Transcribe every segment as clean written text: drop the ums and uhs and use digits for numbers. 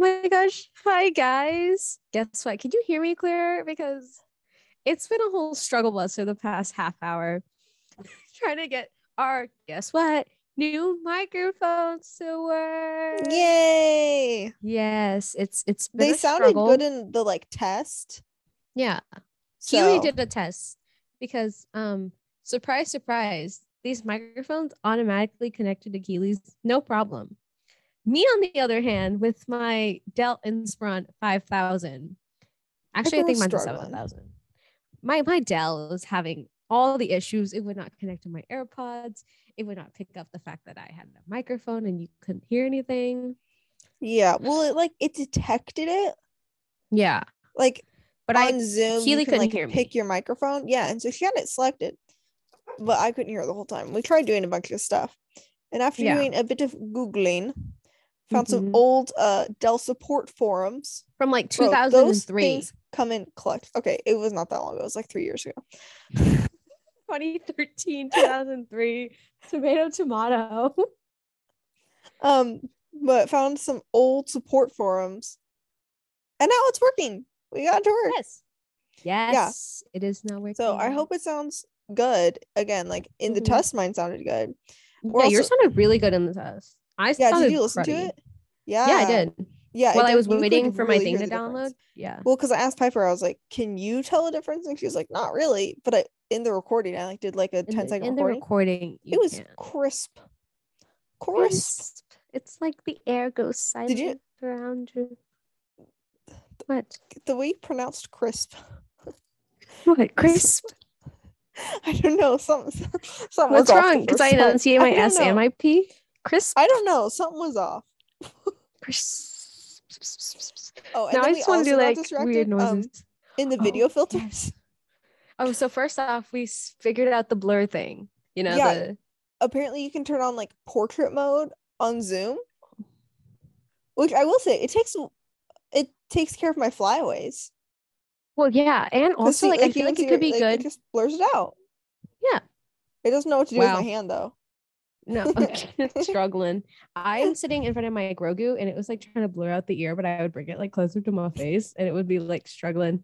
Oh my gosh. Hi, guys. Guess what? Can you hear me clear? Because it's been a whole struggle bus for the past half hour trying to get our, guess what, new microphones to work. Yay. Yes. It's been They sounded good in the test. Yeah. So Keely did a test because surprise, surprise, these microphones automatically connected to Keely's. No problem. Me, on the other hand, with my Dell Inspiron 5000, actually, I think mine's 7000. My Dell is having all the issues. It would not connect to my AirPods. It would not pick up the fact that I had a microphone and you couldn't hear anything. Yeah. Well, it detected it. Yeah. But on Zoom, Keely couldn't hear me. Pick your microphone. Yeah. And so she had it selected, but I couldn't hear it the whole time. We tried doing a bunch of stuff. And after doing a bit of Googling, found some old Dell support forums from 2003. Bro, those things come in clutch. Okay, it was not that long ago. It was 3 years ago. 2013, 2003. Tomato. But found some old support forums, and now it's working. We got to work. Yes. Yeah. It is now working. So I hope it sounds good. Again, in the test, mine sounded good. Yours sounded really good in the test. Did you listen to it? Yeah, I did. Yeah, I was waiting for my thing to download. Yeah. Well, because I asked Piper, I was like, "Can you tell the difference?" And she was like, "Not really." But in the recording, I did a 10-second recording. It was crisp. It's like the air goes silent around you. What? The way you pronounced crisp. What crisp? I don't know. Something. What's wrong? Because I enunciate my S and my P. Crisp? I don't know. Something was off. Oh, now I just want to do weird noises in the video filters. Oh, so first off, we figured out the blur thing. Apparently you can turn on portrait mode on Zoom, which I will say it takes care of my flyaways. Well, yeah, and also I feel it could be good. It just blurs it out. Yeah, it doesn't know what to do with my hand though. No, okay. Struggling. I'm sitting in front of my Grogu and it was trying to blur out the ear, but I would bring it closer to my face and it would be struggling.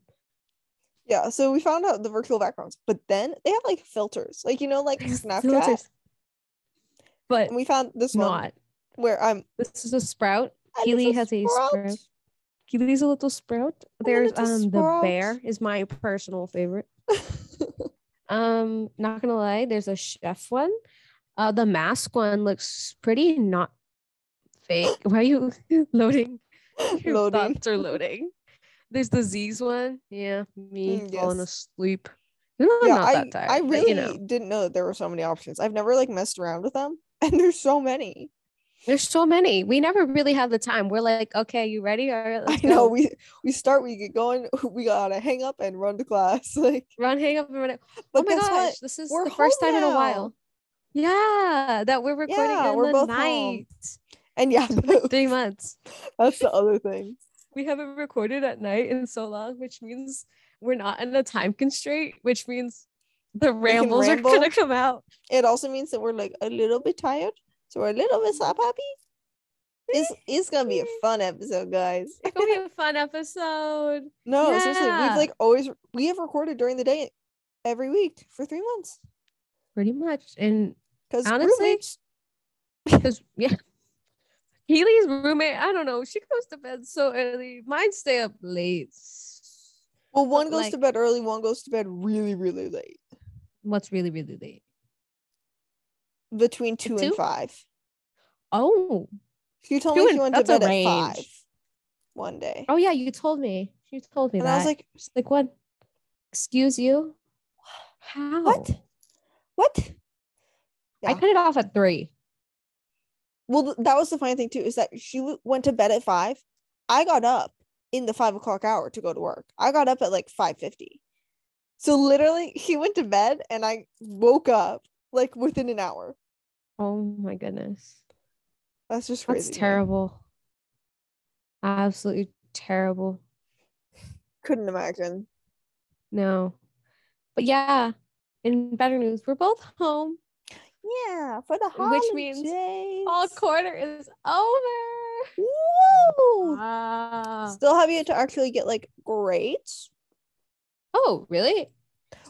Yeah, so we found out the virtual backgrounds, but then they have filters, Snapchat filters. But and we found this one where this is a sprout. Keely has a sprout. Keely's a little sprout. There's the bear is my personal favorite. Not gonna lie, there's a chef one. The mask one looks pretty not fake. Why are you loading? Your thoughts are loading. There's the Z's one. Yeah, me falling asleep. I'm not that tired. I really didn't know that there were so many options. I've never messed around with them, and there's so many. We never really have the time. We're okay, you ready? All right, let's go. We start, we get going, we gotta hang up and run to class. Hang up and run. But oh my gosh, this is the first time in a while. Yeah, that we're recording in the night. Home. And 3 months. That's the other thing. We haven't recorded at night in so long, which means we're not in a time constraint, which means the rambles are going to come out. It also means that we're a little bit tired. So we're a little bit slap happy. It's going to be a fun episode, guys. It's going to be a fun episode. No, seriously, we've we have recorded during the day every week for 3 months. Pretty much. And honestly, because Keely's roommate, I don't know, she goes to bed so early. Mine stay up late. Well, one goes to bed early, one goes to bed really, really late. What's really, really late? Between 2 and 5. Oh, you told me she went to bed at 5 one day. Oh yeah, you told me. You told me that. And I was like what? Excuse you? How? What? Yeah. I cut it off at 3. Well, that was the funny thing too, is that she went to bed at 5. I got up in the 5 o'clock hour to go to work. I got up at 5:50. So literally, she went to bed and I woke up within an hour. Oh my goodness, that's just crazy. That's terrible. Absolutely terrible. Couldn't imagine. No, but yeah. In better news, we're both home. Yeah, for the holidays. Which means fall quarter is over. Ooh. Still have yet to actually get like grades. Oh, really?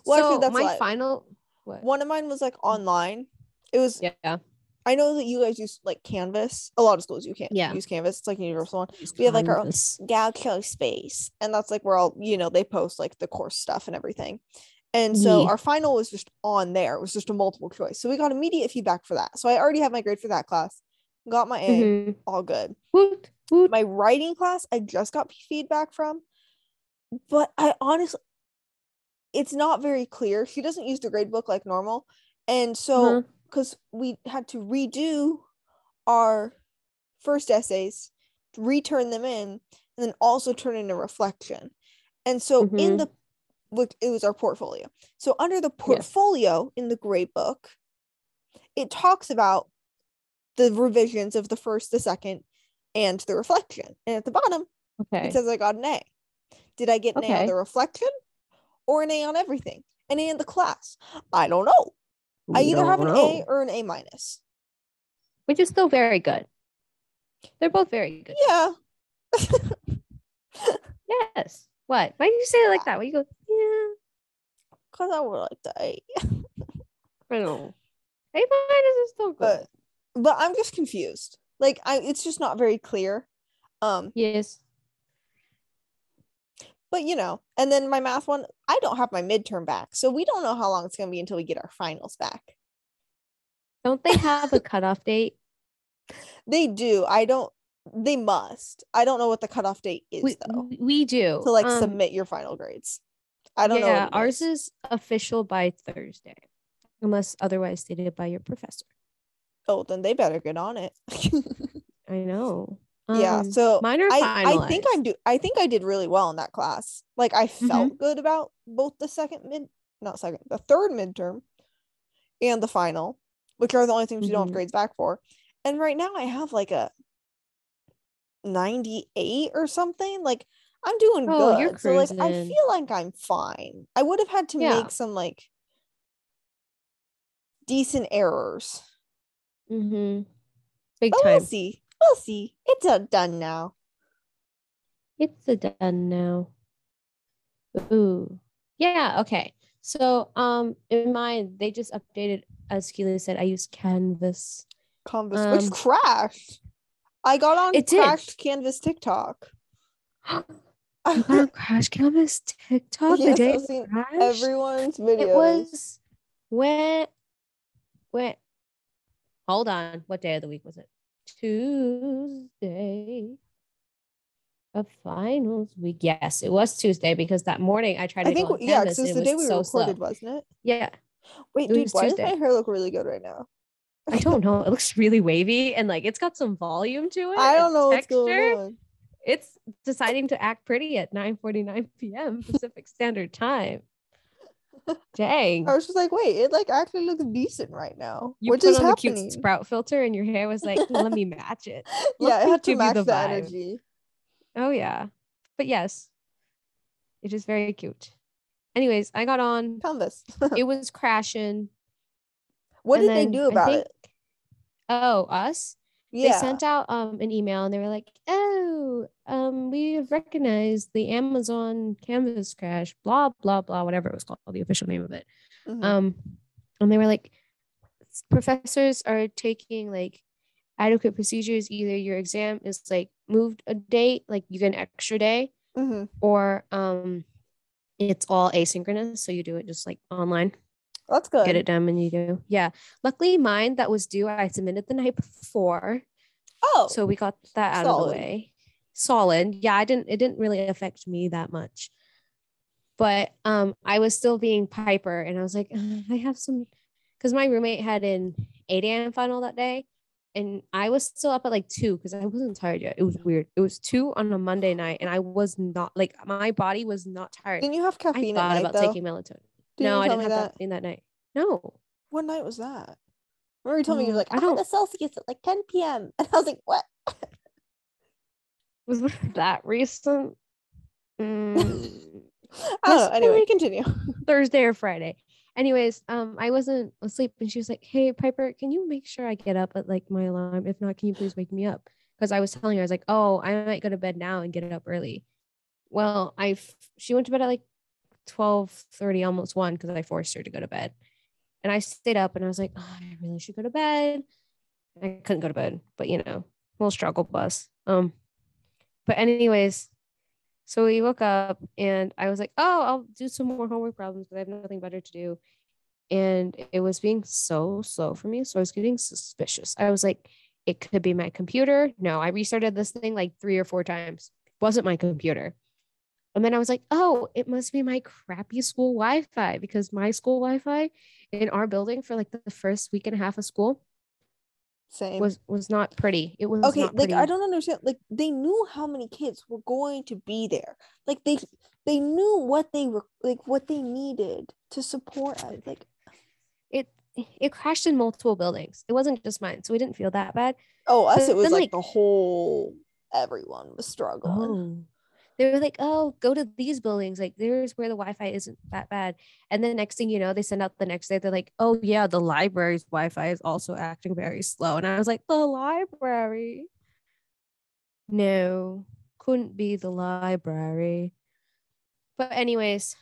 Well, so actually, that's my final. What? One of mine was like online. It was. Yeah. I know that you guys use like Canvas. A lot of schools you can't use Canvas. It's like a universal one. We have like our own Galco space, and that's like where all, you know, they post like the course stuff and everything. And so our final was just on there. It was just a multiple choice. So we got immediate feedback for that. So I already have my grade for that class. Got my A, all good. Woot, woot. My writing class, I just got feedback from. But I honestly, it's not very clear. She doesn't use the grade book like normal. And so, because we had to redo our first essays, return them in, and then also turn in a reflection. And so in the, it was our portfolio. So under the portfolio in the grade book, it talks about the revisions of the first, the second, and the reflection. And at the bottom, it says I got an A. Did I get an A on the reflection or an A on everything? An A in the class? I don't know. I either have an A or an A minus. Which is still very good. They're both very good. Yeah. Yes. What? Why do you say it like that? Why you go, yeah. Because I would like the A. I know. A minus is still good. But I'm just confused. Like, it's just not very clear. Yes. But, you know, and then my math one, I don't have my midterm back. So we don't know how long it's going to be until we get our finals back. Don't they have a cutoff date? They do. They must. I don't know what the cutoff date is, though. We do. To, like, submit your final grades. I don't know. Yeah, ours is official by Thursday, unless otherwise stated by your professor. Oh, then they better get on it. I know. Yeah, so I think I did really well in that class. Like, I felt good about both the the third midterm and the final, which are the only things you don't have grades back for. And right now I have like a 98 or something. Like, I'm doing good. So, like, I feel like I'm fine. I would have had to make some like decent errors. Big time. We'll see. It's done now. Ooh. Yeah, okay. So in mine, they just updated, as Keely said, I used Canvas. Canvas, which crashed. I got on crashed Canvas TikTok. I got crashed Canvas TikTok the day I've seen everyone's videos. It was when hold on. What day of the week was it? Tuesday of finals week. Yes, it was Tuesday, because that morning I tried to go on Canvas. Because the day we recorded, wasn't it? Yeah. Wait, dude, why does my hair look really good right now? I don't know. It looks really wavy, and like, it's got some volume to it. I don't know what's going on. It's deciding to act pretty at 9:49 p.m. Pacific Standard Time. Dang. I was just like, wait, it like actually looks decent right now. You put on a cute Sprout filter and your hair was like, let me match it. Let it had to match the energy. Oh yeah. But yes, it is very cute. Anyways, I got on Canvas. It was crashing. What did they do about it? Oh, us? Yeah. They sent out an email, and they were like, we have recognized the Amazon Canvas crash, blah, blah, blah, whatever it was called, the official name of it. And they were like, professors are taking like adequate procedures. Either your exam is like moved a date, like you get an extra day, or it's all asynchronous. So you do it just like online. That's good. Get it done when you do. Yeah. Luckily, mine that was due, I submitted the night before. Oh. So we got that out of the way. Solid. Yeah, it didn't really affect me that much. But I was still being Piper, and I was like, I have some, because my roommate had an 8 a.m. final that day, and I was still up at like 2 because I wasn't tired yet. It was weird. It was 2 on a Monday night, and I was not, like, my body was not tired. Didn't you have caffeine? I thought about taking melatonin. No, I didn't have caffeine that night. No. What night was that? Remember you told me, you were like, I had a Celsius at like 10 p.m. And I was like, what? Was that recent? I don't know. Anyway, continue. Thursday or Friday. Anyways, I wasn't asleep, and she was like, hey, Piper, can you make sure I get up at like my alarm? If not, can you please wake me up? because I was telling her, I was like, oh, I might go to bed now and get up early. Well, she went to bed at like 12:30, almost 1, because I forced her to go to bed. And I stayed up and I was like, oh, I really should go to bed. I couldn't go to bed, but you know, we'll struggle bus. But anyways, so we woke up and I was like, oh, I'll do some more homework problems because I have nothing better to do. And it was being so slow for me. So I was getting suspicious. I was like, it could be my computer. No, I restarted this thing like 3 or 4 times. It wasn't my computer. And then I was like, oh, it must be my crappy school Wi-Fi, because my school Wi-Fi in our building for like the first week and a half of school was not pretty. It was okay. Not like, I don't understand. Like, they knew how many kids were going to be there. Like they knew what they were, like what they needed to support us. Like it crashed in multiple buildings. It wasn't just mine. So we didn't feel that bad. Oh, us. So it was like the whole, everyone was struggling. Oh. They were like, oh, go to these buildings. Like, there's where the Wi-Fi isn't that bad. And then the next thing you know, they send out the next day. They're like, oh, yeah, the library's Wi-Fi is also acting very slow. And I was like, the library? No, couldn't be the library. But anyways,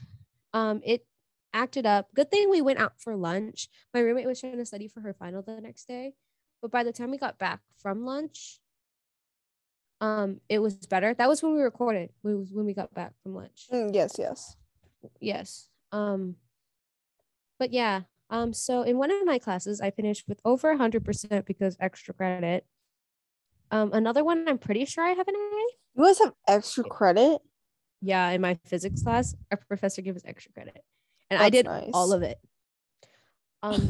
it acted up. Good thing we went out for lunch. My roommate was trying to study for her final the next day. But by the time we got back from lunch, it was better. That was when we recorded. It was when we got back from lunch. Yes. But yeah. So in one of my classes, I finished with over 100% because extra credit. Another one, I'm pretty sure I have an A. You guys have extra credit? Yeah. In my physics class, our professor gave us extra credit, and I did all of it.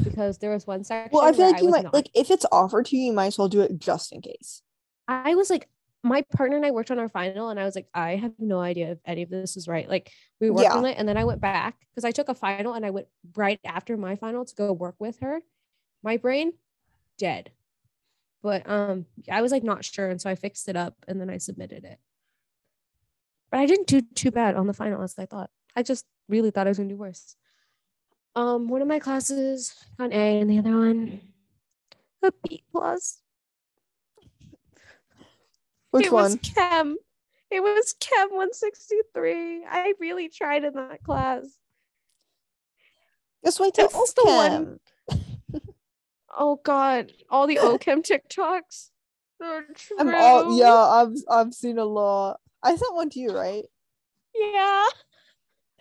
Because there was one section. Well, I feel like you might, like, if it's offered to you, you might as well do it just in case. I was like, my partner and I worked on our final, and I was like, I have no idea if any of this is right. Like, we worked on it, and then I went back because I took a final, and I went right after my final to go work with her. My brain, dead. But I was like not sure, and so I fixed it up, and then I submitted it. But I didn't do too bad on the final as I thought. I just really thought I was gonna do worse. One of my classes got an A, and the other one a B+. Which one? Was Chem. It was Chem 163. I really tried in that class. Just wait till O-Chem. Oh God, all the O-Chem TikToks. They're true. I've seen a lot. I sent one to you, right? Yeah.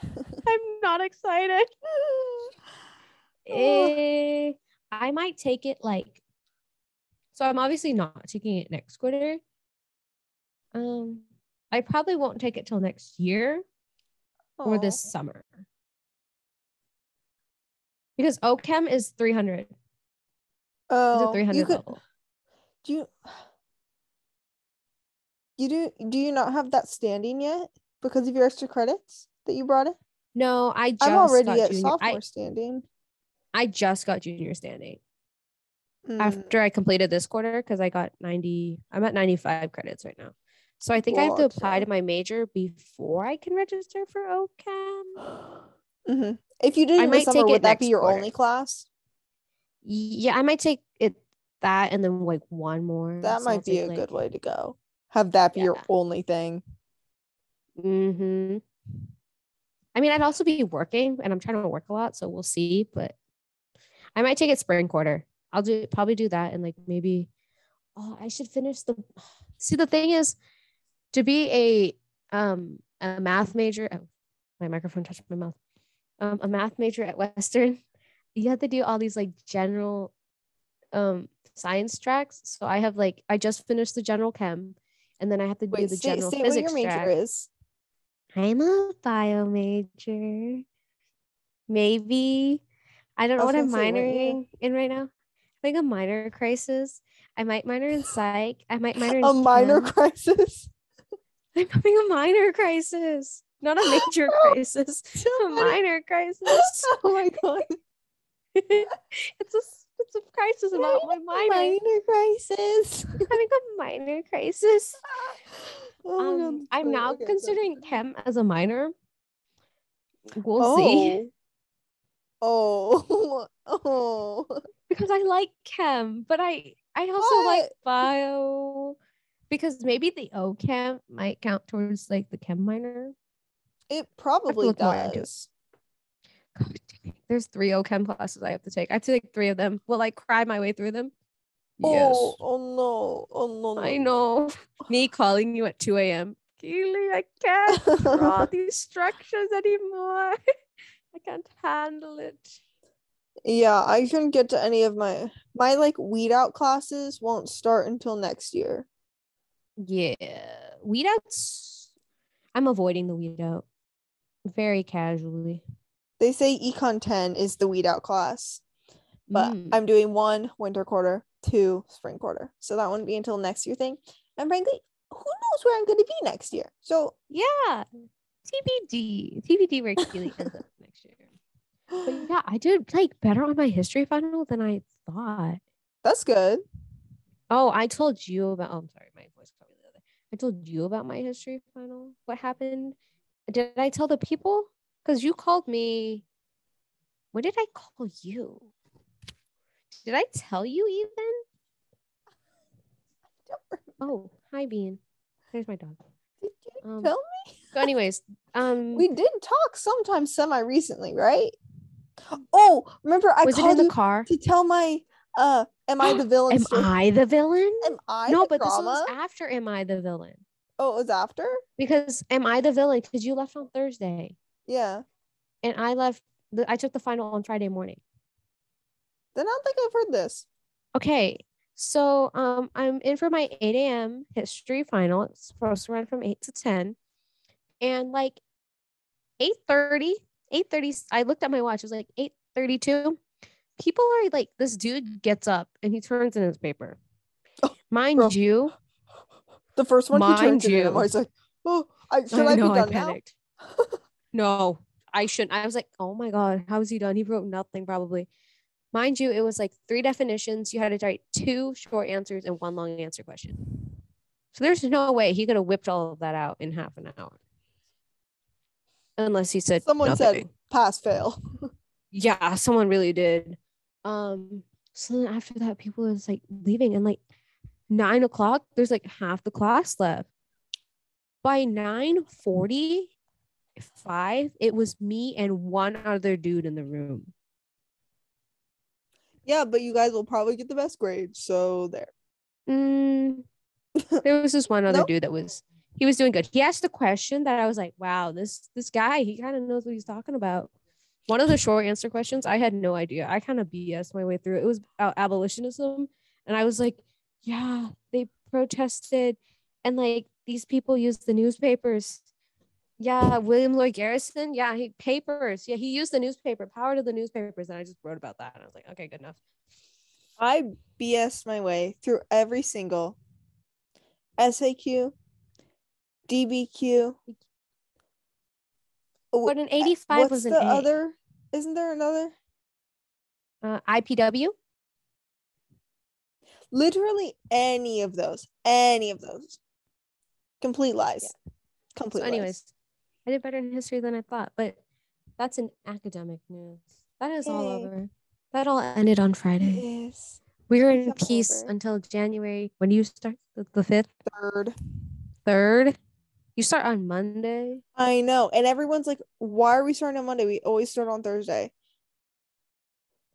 I'm not excited. I might take it so I'm obviously not taking it next quarter. I probably won't take it till next year or this summer, because OChem is 300. Oh, it's a 300 level. Do you not have that standing yet because of your extra credits that you brought in? No, I'm already at sophomore standing. I just got junior standing. After I completed this quarter, because I got 90. I'm at 95 credits right now. So I think I have to apply to my major before I can register for OChem. Mm-hmm. If you didn't this summer, would that be your only class? Yeah, I might take it that and then like one more. That might be a good way to go. Have that be your only thing. Mm-hmm. I mean, I'd also be working, and I'm trying to work a lot, so we'll see. But I might take it spring quarter. I'll probably do that, and like maybe. Oh, I should finish the. See, the thing is. To be a math major, my microphone touched my mouth. A math major at Western, you have to do all these like general science tracks. So I have I just finished the general chem, and then I have to do the general physics track. What your major is? I'm a bio major. Maybe I don't know what I'm minoring in right now. I think a minor crisis. I might minor in psych. I might minor in minor crisis. I'm having a minor crisis, not a major crisis, a minor crisis. Oh my God. It's a crisis about my minor crisis. I'm having a minor crisis. Oh I'm now considering chem as a minor. We'll see. Because I like chem, but I also like bio. because maybe the O chem might count towards like the chem minor. It probably does. God dang, there's 3 O chem classes I have to take. I have to take 3 of them. Will I cry my way through them? Yes. Oh no. I know. Me calling you at 2 a.m. Keely, I can't draw these structures anymore. I can't handle it. Yeah, I couldn't get to any of my like weed out classes won't start until next year. Yeah. Weed outs, I'm avoiding the weed out very casually. They say Econ 10 is the weed out class, but I'm doing 1 winter quarter, 2 spring quarter. So that wouldn't be until next year thing. And frankly, who knows where I'm going to be next year? So yeah, TBD where Keely ends up next year. But yeah, I did like better on my history final than I thought. That's good. Oh, I'm sorry, my voice probably the other. I told you about my history final. What happened? Did I tell the people? Because you called me. What did I call you? Did I tell you even? I don't remember. Oh, hi, Bean. There's my dog. Did you tell me? So anyways, we did talk sometime semi-recently, right? Oh, remember I called you car? To tell my am I the villain? Am story? I the villain? Am I no, the but drama? This was after Am I the Villain? Oh, it was after? Because Am I the Villain? Because you left on Thursday. Yeah. And I left. I took the final on Friday morning. Then I don't think I've heard this. Okay. So I'm in for my 8 a.m. history final. It's supposed to run from 8 to 10. And like 8:30, I looked at my watch. It was like 8:32. People are like, this dude gets up and he turns in his paper. Oh, mind bro. You. The first one he turns in. I was like, oh, should I be done now? No, I shouldn't. I was like, oh my God, how is he done? He wrote nothing probably. Mind you, it was like 3 definitions. You had to write 2 short answers and 1 long answer question. So there's no way he could have whipped all of that out in half an hour. Unless he said someone nothing. Said pass, fail. Yeah, someone really did. So then after that, people was like leaving and like 9:00, there's like half the class left. By 9:45, it was me and 1 other dude in the room. Yeah, but you guys will probably get the best grade, so there. There was this one other dude that was doing good. He asked a question that I was like, wow, this guy, he kind of knows what he's talking about. One of the short answer questions, I had no idea. I kind of BS'd my way through. It was about abolitionism, and I was like, yeah, they protested, and like these people used the newspapers. Yeah, William Lloyd Garrison. Yeah, papers. Yeah, he used the newspaper. Power to the newspapers. And I just wrote about that. And I was like, okay, good enough. I BS'd my way through every single SAQ, DBQ. But an 85 what's was an the A. Other? Isn't there another? IPW? Literally any of those. Complete lies. Yeah. Complete so anyways. Lies. I did better in history than I thought, but that's an academic news. That is all over. That all ended on Friday. Yes. We were in peace over. Until January. When do you start? The 5th? 3rd. 3rd? You start on Monday? I know. And everyone's like, why are we starting on Monday? We always start on Thursday.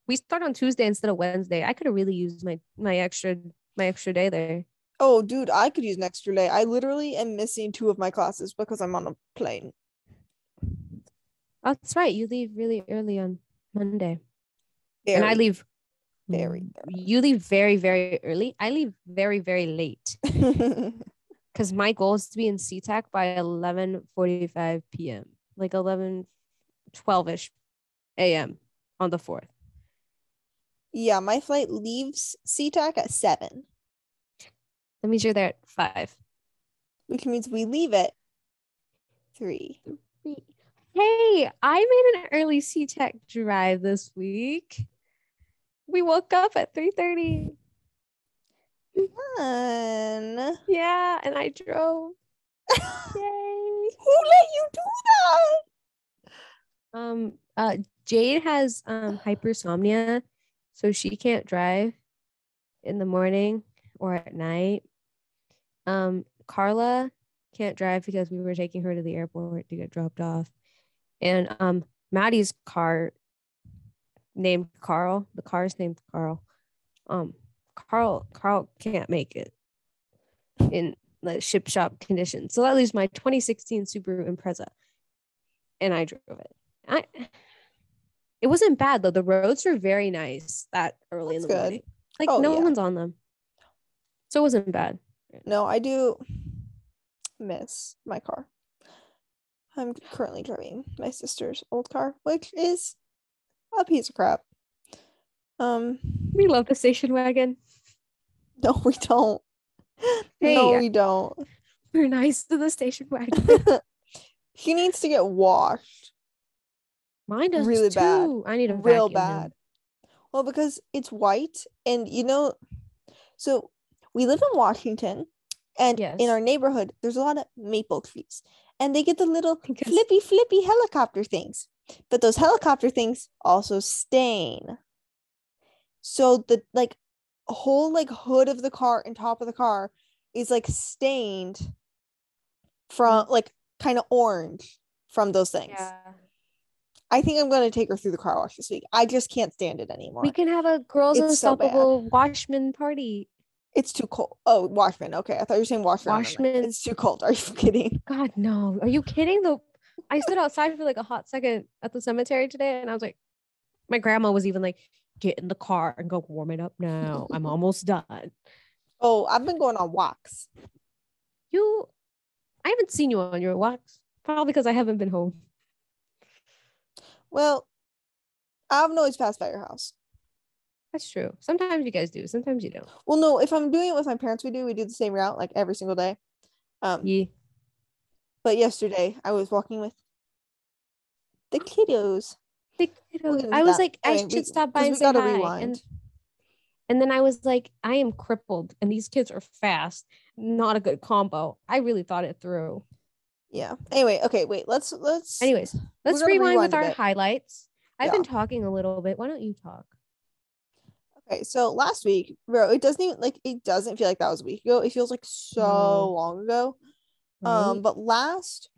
We start on Tuesday instead of Wednesday. I could have really used my extra day there. Oh, dude, I could use an extra day. I literally am missing 2 of my classes because I'm on a plane. That's right. You leave really early on Monday. And I leave very early. You leave very, very early. I leave very, very late. Because my goal is to be in SeaTac by 11:45 p.m. Like 12-ish a.m. on the 4th. Yeah, my flight leaves SeaTac at 7. That means you're there at 5. Which means we leave at 3. Hey, I made an early SeaTac drive this week. We woke up at 3:30. Fun. Yeah, and I drove. Yay! Who let you do that? Jade has hypersomnia, so she can't drive in the morning or at night. Carla can't drive because we were taking her to the airport to get dropped off. And Maddie's car named Carl. The car's named Carl. Carl can't make it in like ship shop condition. So that leaves my 2016 Subaru Impreza. And I drove it. It wasn't bad though. The roads were very nice that early That's in the good. Morning. Like oh, no yeah. one's on them. So it wasn't bad. No, I do miss my car. I'm currently driving my sister's old car, which is a piece of crap. We love the station wagon. No, we don't. Hey, no, we don't. We're nice to the station wagon. He needs to get washed. Mine does really too. Bad. I need a real vacuum bad. Him. Well, because it's white, and you know, so we live in Washington, and yes. in our neighborhood, there's a lot of maple trees, and they get the little flippy helicopter things. But those helicopter things also stain. So the like whole like hood of the car and top of the car is like stained from like kind of orange from those things. Yeah. I think I'm going to take her through the car wash this week. I just can't stand it anymore. We can have a girls unstoppable so washman party. It's too cold. Oh, Watchmen. Okay. I thought you were saying Watchmen. Watchmen. It's too cold. Are you kidding? God, no. Are you kidding? I stood outside for like a hot second at the cemetery today, and I was like, my grandma was even like, get in the car and go warm it up now. I'm almost done. Oh, I've been going on walks. I haven't seen you on your walks. Probably because I haven't been home. Well, I've always passed by your house. That's true. Sometimes you guys do. Sometimes you don't. Well, no, if I'm doing it with my parents, we do the same route like every single day. Yeah. But yesterday I was walking with the kiddos. I was like, I should stop by and say hi. And then I was like, I am crippled and these kids are fast. Not a good combo. I really thought it through. Yeah. Anyway. Okay. Wait, let's rewind with our highlights. I've been talking a little bit. Why don't you talk? Okay, so last week, bro, it doesn't feel like that was a week ago. It feels like so long ago. Right. But last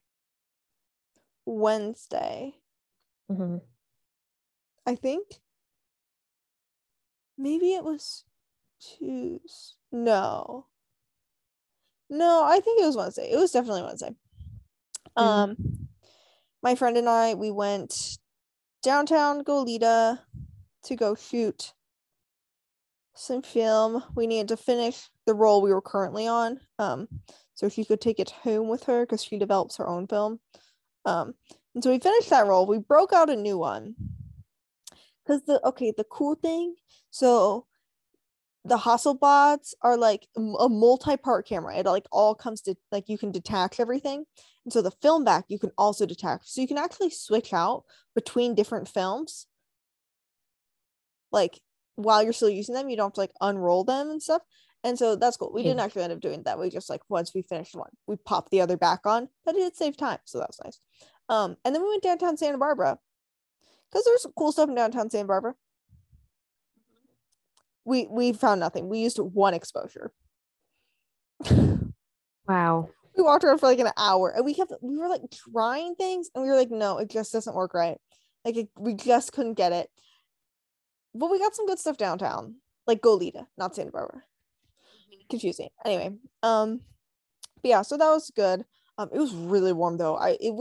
Wednesday, I think maybe it was Tuesday. No, I think it was Wednesday. It was definitely Wednesday. Mm-hmm. My friend and I, we went downtown Goleta to go shoot some film. We needed to finish the role we were currently on, so she could take it home with her because she develops her own film, and so we finished that role. We broke out a new one because the cool thing, so the Hasselblads are like a multi-part camera. It like all comes to like you can detach everything, and so the film back you can also detach, so you can actually switch out between different films like while you're still using them. You don't have to like unroll them and stuff, and so that's cool. We didn't actually end up doing that. We just like once we finished one, we popped the other back on, but it did save time, so that was nice. And then we went downtown Santa Barbara because there's cool stuff in downtown Santa Barbara. We found nothing. We used one exposure. Wow. We walked around for like an hour, and we were like trying things, and we were like, no, it just doesn't work right. Like we just couldn't get it. But we got some good stuff downtown, like Goleta, not Santa Barbara. Confusing. Anyway, but yeah, so that was good. It was really warm though. It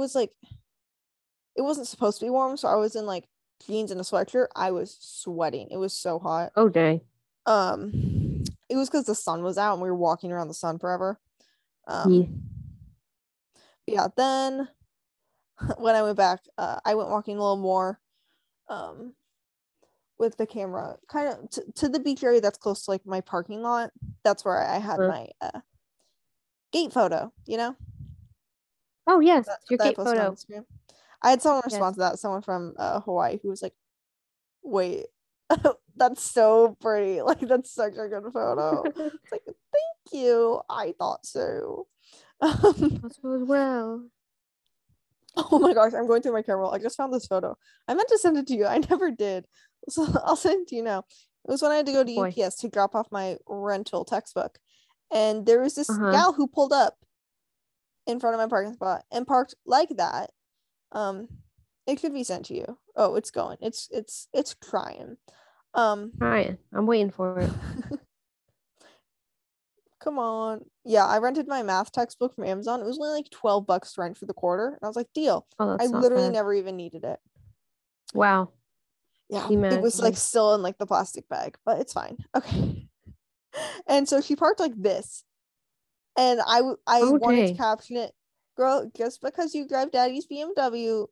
wasn't supposed to be warm, so I was in like jeans and a sweatshirt. I was sweating. It was so hot. Oh dang. It was because the sun was out and we were walking around the sun forever. Yeah. Then when I went back, I went walking a little more. With the camera kind of to the beach area that's close to like my parking lot. That's where I had my gate photo, you know. Oh yes, your gate photo. I had someone respond to that, someone from Hawaii, who was like, wait, that's so pretty, like that's such a good photo. It's like, thank you, I thought so. As well. Oh my gosh, I'm going through my camera roll. I just found this photo. I meant to send it to you. I never did. So I'll send it to you now. It was when I had to go to UPS to drop off my rental textbook. And there was this gal who pulled up in front of my parking spot and parked like that. It could be sent to you. Oh, it's going. It's crying. Ryan, I'm waiting for it. Come on. Yeah, I rented my math textbook from Amazon. It was only like $12 to rent for the quarter. And I was like, deal. Oh, I literally never even needed it. Wow. Yeah. It was like still in like the plastic bag, but it's fine. Okay. And so she parked like this. And I wanted to caption it. Girl, just because you drive daddy's BMW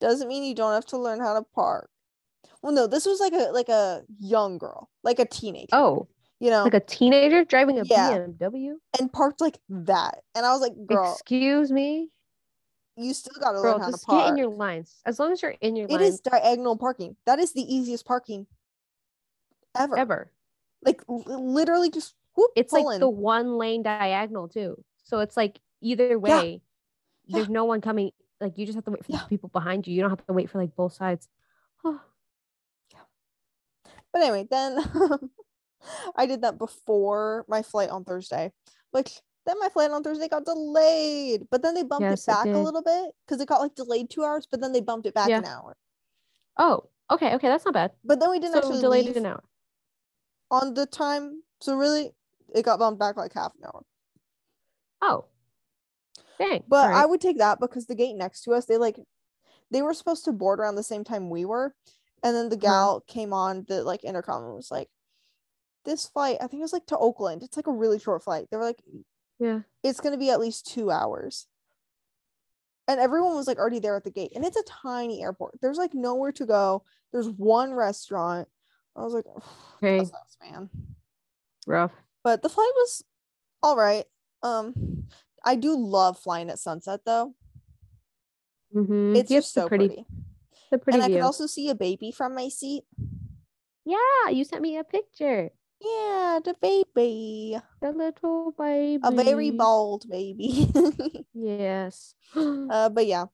doesn't mean you don't have to learn how to park. Well, no, this was like a young girl, like a teenager. Oh, you know, like a teenager driving a BMW and parked like that. And I was like, girl, excuse me. You still got to learn how to park. Get in your lines. As long as you're in your lines. It is diagonal parking. That is the easiest parking ever. Like literally just whoop. It's like in the one lane diagonal too. So it's like either way, there's no one coming. Like you just have to wait for the people behind you. You don't have to wait for like both sides. Oh. Yeah. But anyway, then I did that before my flight on Thursday, which then my flight on Thursday got delayed, but then they bumped it back a little bit because it got like delayed 2 hours, but then they bumped it back an hour. Oh, okay. That's not bad. But then we didn't actually delayed leave it an hour on the time. So really it got bumped back like half an hour. Oh, dang. But I would take that because the gate next to us, they were supposed to board around the same time we were. And then the gal came on the like intercom and was like, this flight, I think it was like to Oakland. It's like a really short flight. They were like, yeah, it's going to be at least 2 hours. And everyone was like already there at the gate. And it's a tiny airport. There's like nowhere to go. There's one restaurant. I was like, okay, that sucks, man. Rough. But the flight was all right. I do love flying at sunset though. Mm-hmm. It's just so pretty. The pretty. And I could also see a baby from my seat. Yeah, you sent me a picture. Yeah, the baby. The little baby. A very bald baby. Yes. But yeah.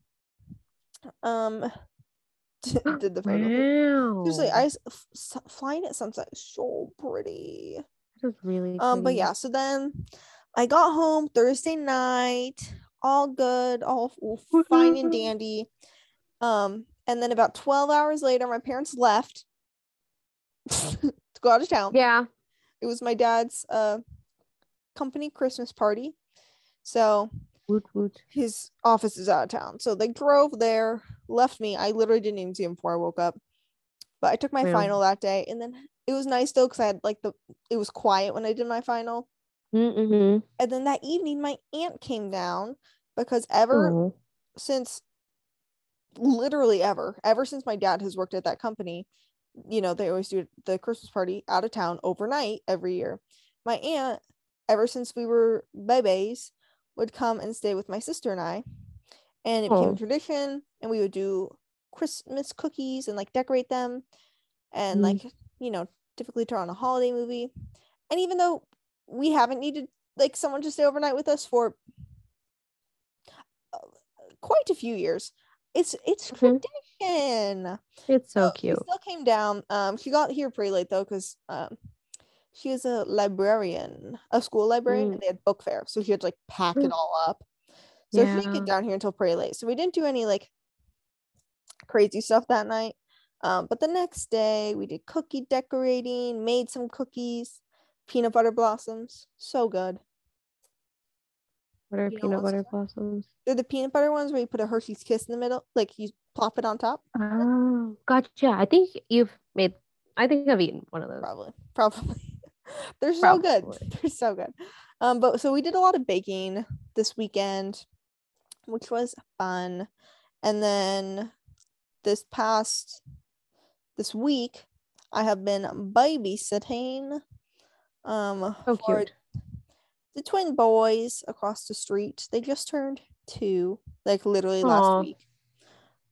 Did the photo. Wow. Seriously, flying at sunset is so pretty. That was really pretty. But yeah, so then I got home Thursday night, all good, all fine and dandy. And then about 12 hours later, my parents left to go out of town. Yeah. It was my dad's company Christmas party. So woot, woot. His office is out of town. So they drove there, left me. I literally didn't even see him before I woke up. But I took my final that day. And then it was nice though, because I had it was quiet when I did my final. Mm-hmm. And then that evening, my aunt came down because ever since my dad has worked at that company, you know, they always do the Christmas party out of town overnight every year. My aunt, ever since we were babies, would come and stay with my sister and I, and it became tradition, and we would do Christmas cookies and like decorate them and like, you know, typically turn on a holiday movie. And even though we haven't needed like someone to stay overnight with us for quite a few years, it's tradition. It's so cute. She still came down. She got here pretty late though, because she is a librarian, a school librarian, and they had book fair, so she had to like pack it all up. So she didn't get down here until pretty late. So we didn't do any like crazy stuff that night. But the next day we did cookie decorating, made some cookies, peanut butter blossoms, so good. What are peanut butter blossoms? They're the peanut butter ones where you put a Hershey's Kiss in the middle, like you plop it on top. Oh, gotcha. I think I've eaten one of those. Probably. They're so good. They're so good. But so we did a lot of baking this weekend, which was fun. And then this week, I have been babysitting for cute. The twin boys across the street. They just turned 2, like literally last week.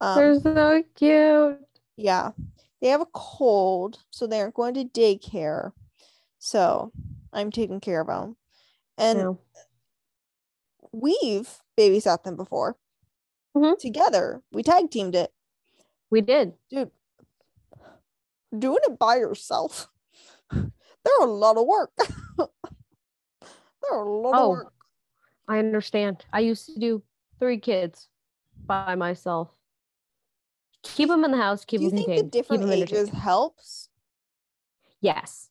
They're so cute. Yeah, they have a cold, so they're going to daycare, so I'm taking care of them. And we've babysat them before together. We tag teamed it. We did. Dude, doing it by yourself, they're a lot of work. They're a lot of work. I understand. I used to do 3 kids by myself. Keep them in the house. Keep them contained. Do you think the different ages helps? Yes.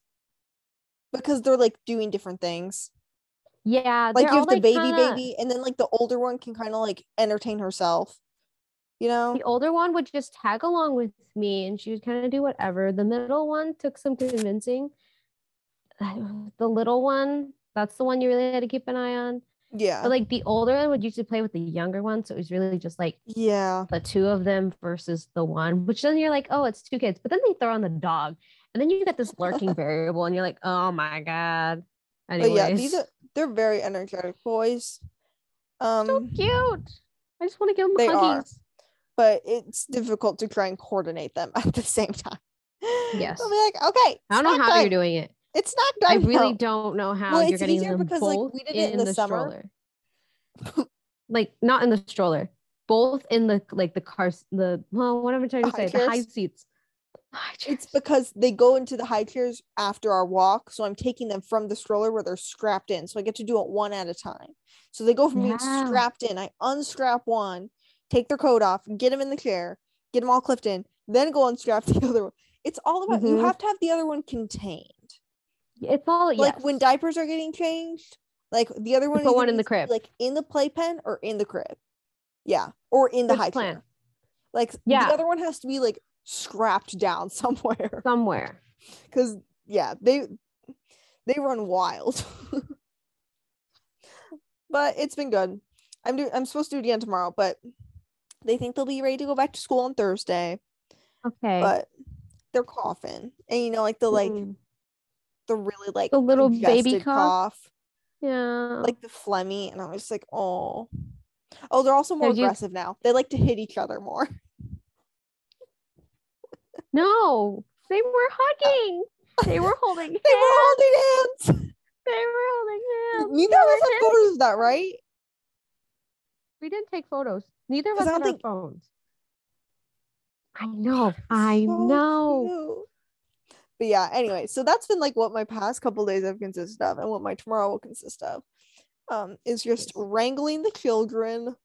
Because they're like doing different things. Yeah. Like you have the like baby, and then like the older one can kind of like entertain herself. You know? The older one would just tag along with me and she would kind of do whatever. The middle one took some convincing. The little one, that's the one you really had to keep an eye on. Yeah. But like the older one would usually play with the younger one. So it was really just like the two of them versus the one, which then you're like, oh, it's 2 kids. But then they throw on the dog. And then you get this lurking variable and you're like, oh my God. Anyways. But yeah, they're very energetic boys. So cute. I just want to give them huggies. But it's difficult to try and coordinate them at the same time. Yes. I'll be like, okay. I don't know how you're doing it. It's not done. I really don't know how you're getting them because, both like, we did it in the summer. Stroller. Like not in the stroller, both in the like the cars. What am I trying to say? The high seats. It's because they go into the high chairs after our walk, so I'm taking them from the stroller where they're strapped in. So I get to do it one at a time. So they go from being strapped in. I unstrap one, take their coat off, get them in the chair, get them all clipped in, then go unstrap the other one. It's all about you have to have the other one contained. It's all like when diapers are getting changed, like the other one, in the crib, like in the playpen or in the crib, or in the high chair. Like the other one has to be like scrapped down somewhere because they run wild. But it's been good. I'm supposed to do it again tomorrow, but they think they'll be ready to go back to school on Thursday. Okay, but they're coughing, and you know, like the the really like the little baby cough. Yeah, like the phlegmy, and I'm just like, oh, they're also more aggressive now. They like to hit each other more. No, they were hugging. They were holding hands. They were holding hands. Neither of us have photos of that, right? We didn't take photos. Neither of us had our phones. I know. Cute. But yeah, anyway, so that's been like what my past couple days have consisted of, and what my tomorrow will consist of. Is just wrangling the children.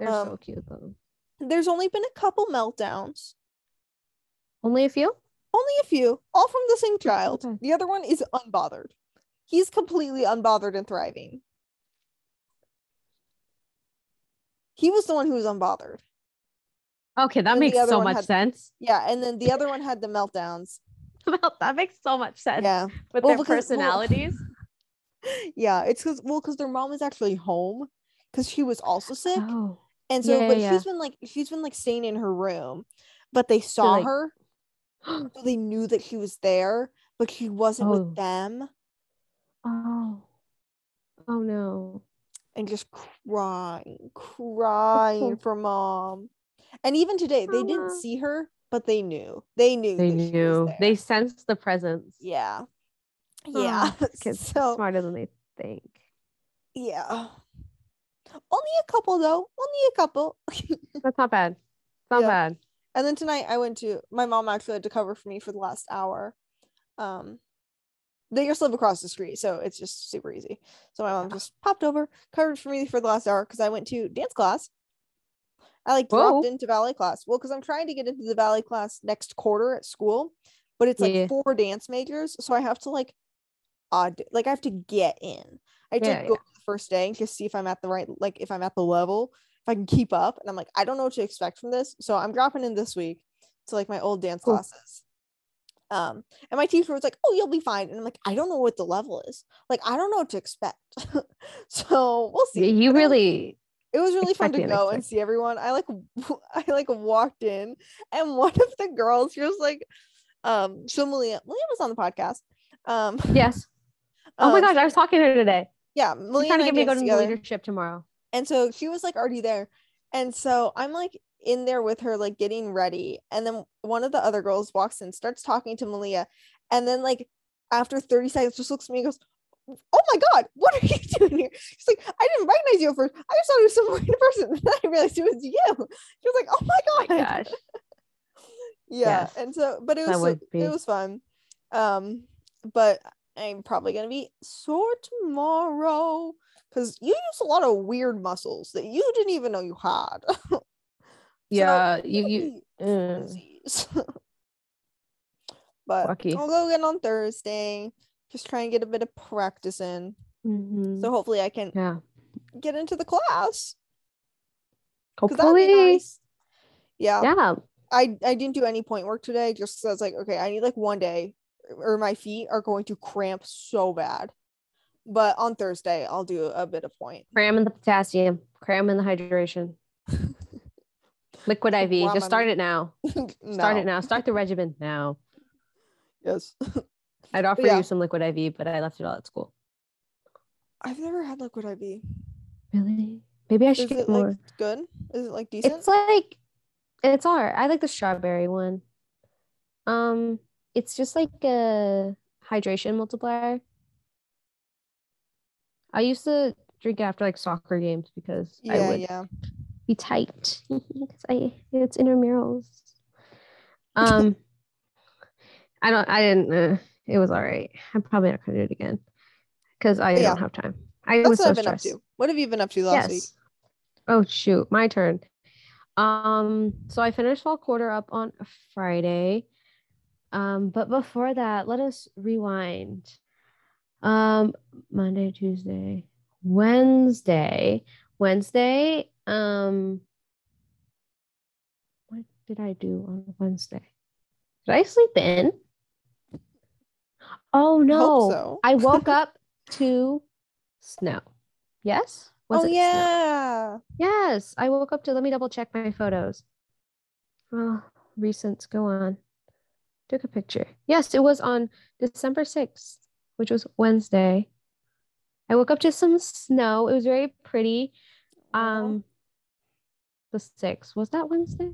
They're so cute though. There's only been a couple meltdowns. Only a few? Only a few. All from the same child. Okay. The other one is unbothered. He's completely unbothered and thriving. He was the one who was unbothered. Okay, that makes so much sense. Yeah, and then the other one had the meltdowns. That makes so much sense. Yeah. With their personalities. Yeah, it's because their mom is actually home because she was also sick. Oh. And so she's been staying in her room, but they saw her. So they knew that she was there, but she wasn't with them. Oh no. And just crying for mom. And even today, they didn't see her, but they knew. They knew. She was there. They sensed the presence. Yeah. Yeah. Kids are smarter than they think. Yeah. Only a couple though. Only a couple. That's not bad. Not bad. And then tonight I went to, my mom actually had to cover for me for the last hour. They just live across the street, so it's just super easy. So my mom just popped over, covered for me for the last hour because I went to dance class. I dropped into ballet class. Well, because I'm trying to get into the ballet class next quarter at school, but it's like 4 dance majors. So I have to I have to get in. I did go the first day and just see if I'm at the right, like if I'm at the level. If I can keep up, and I'm like, I don't know what to expect from this, so I'm dropping in this week to like my old dance classes. And my teacher was like, "Oh, you'll be fine," and I'm like, I don't know what the level is. Like, I don't know what to expect. So we'll see. Yeah, it was really fun to go and see everyone. I walked in, and one of the girls, she was like, so Malia was on the podcast. Yes. Oh my gosh, I was talking to her today. Yeah, Malia trying to get me to go to leadership tomorrow. And so she was like already there. And so I'm like in there with her, like getting ready. And then one of the other girls walks in, starts talking to Malia. And then like after 30 seconds, just looks at me and goes, "Oh my God, what are you doing here?" She's like, "I didn't recognize you at first. I just thought it was some random person. And then I realized it was you." She was like, "Oh my God." Oh my gosh. Yeah. Yes. And so, but it was fun. But I'm probably going to be sore tomorrow because you use a lot of weird muscles that you didn't even know you had. Yeah, so you but lucky. I'll go again on Thursday, just try and get a bit of practice in. Mm-hmm. So hopefully I can get into the class. Hopefully. Nice. Yeah. I didn't do any point work today just because I was like, okay, I need like one day or my feet are going to cramp so bad. But on Thursday, I'll do a bit of point. Cram in the potassium. Cram in the hydration. Liquid IV. Wow, just start it now. No. Start it now. Start the regimen now. Yes. I'd offer you some Liquid IV, but I left it all at school. I've never had Liquid IV. Really? Maybe I should get more. Like, good? Is it like decent? It's all right. I like the strawberry one. It's just like a hydration multiplier. I used to drink it after like soccer games because I would be tight. It's intramurals. It was all right. I'm probably not gonna do it again because I don't have time. That's what I've been up to. What have you been up to last week? Oh shoot, my turn. So I finished fall quarter up on Friday. But before that, let us rewind. Monday, Tuesday, Wednesday. What did I do on Wednesday? Did I sleep in? Oh no. So. I woke up to snow. Yes. Was it snow? Yes. I woke up to, let me double check my photos. Oh, recents, go on. Took a picture. Yes, it was on December 6th, which was Wednesday. I woke up to some snow. It was very pretty. The 6th. Was that Wednesday?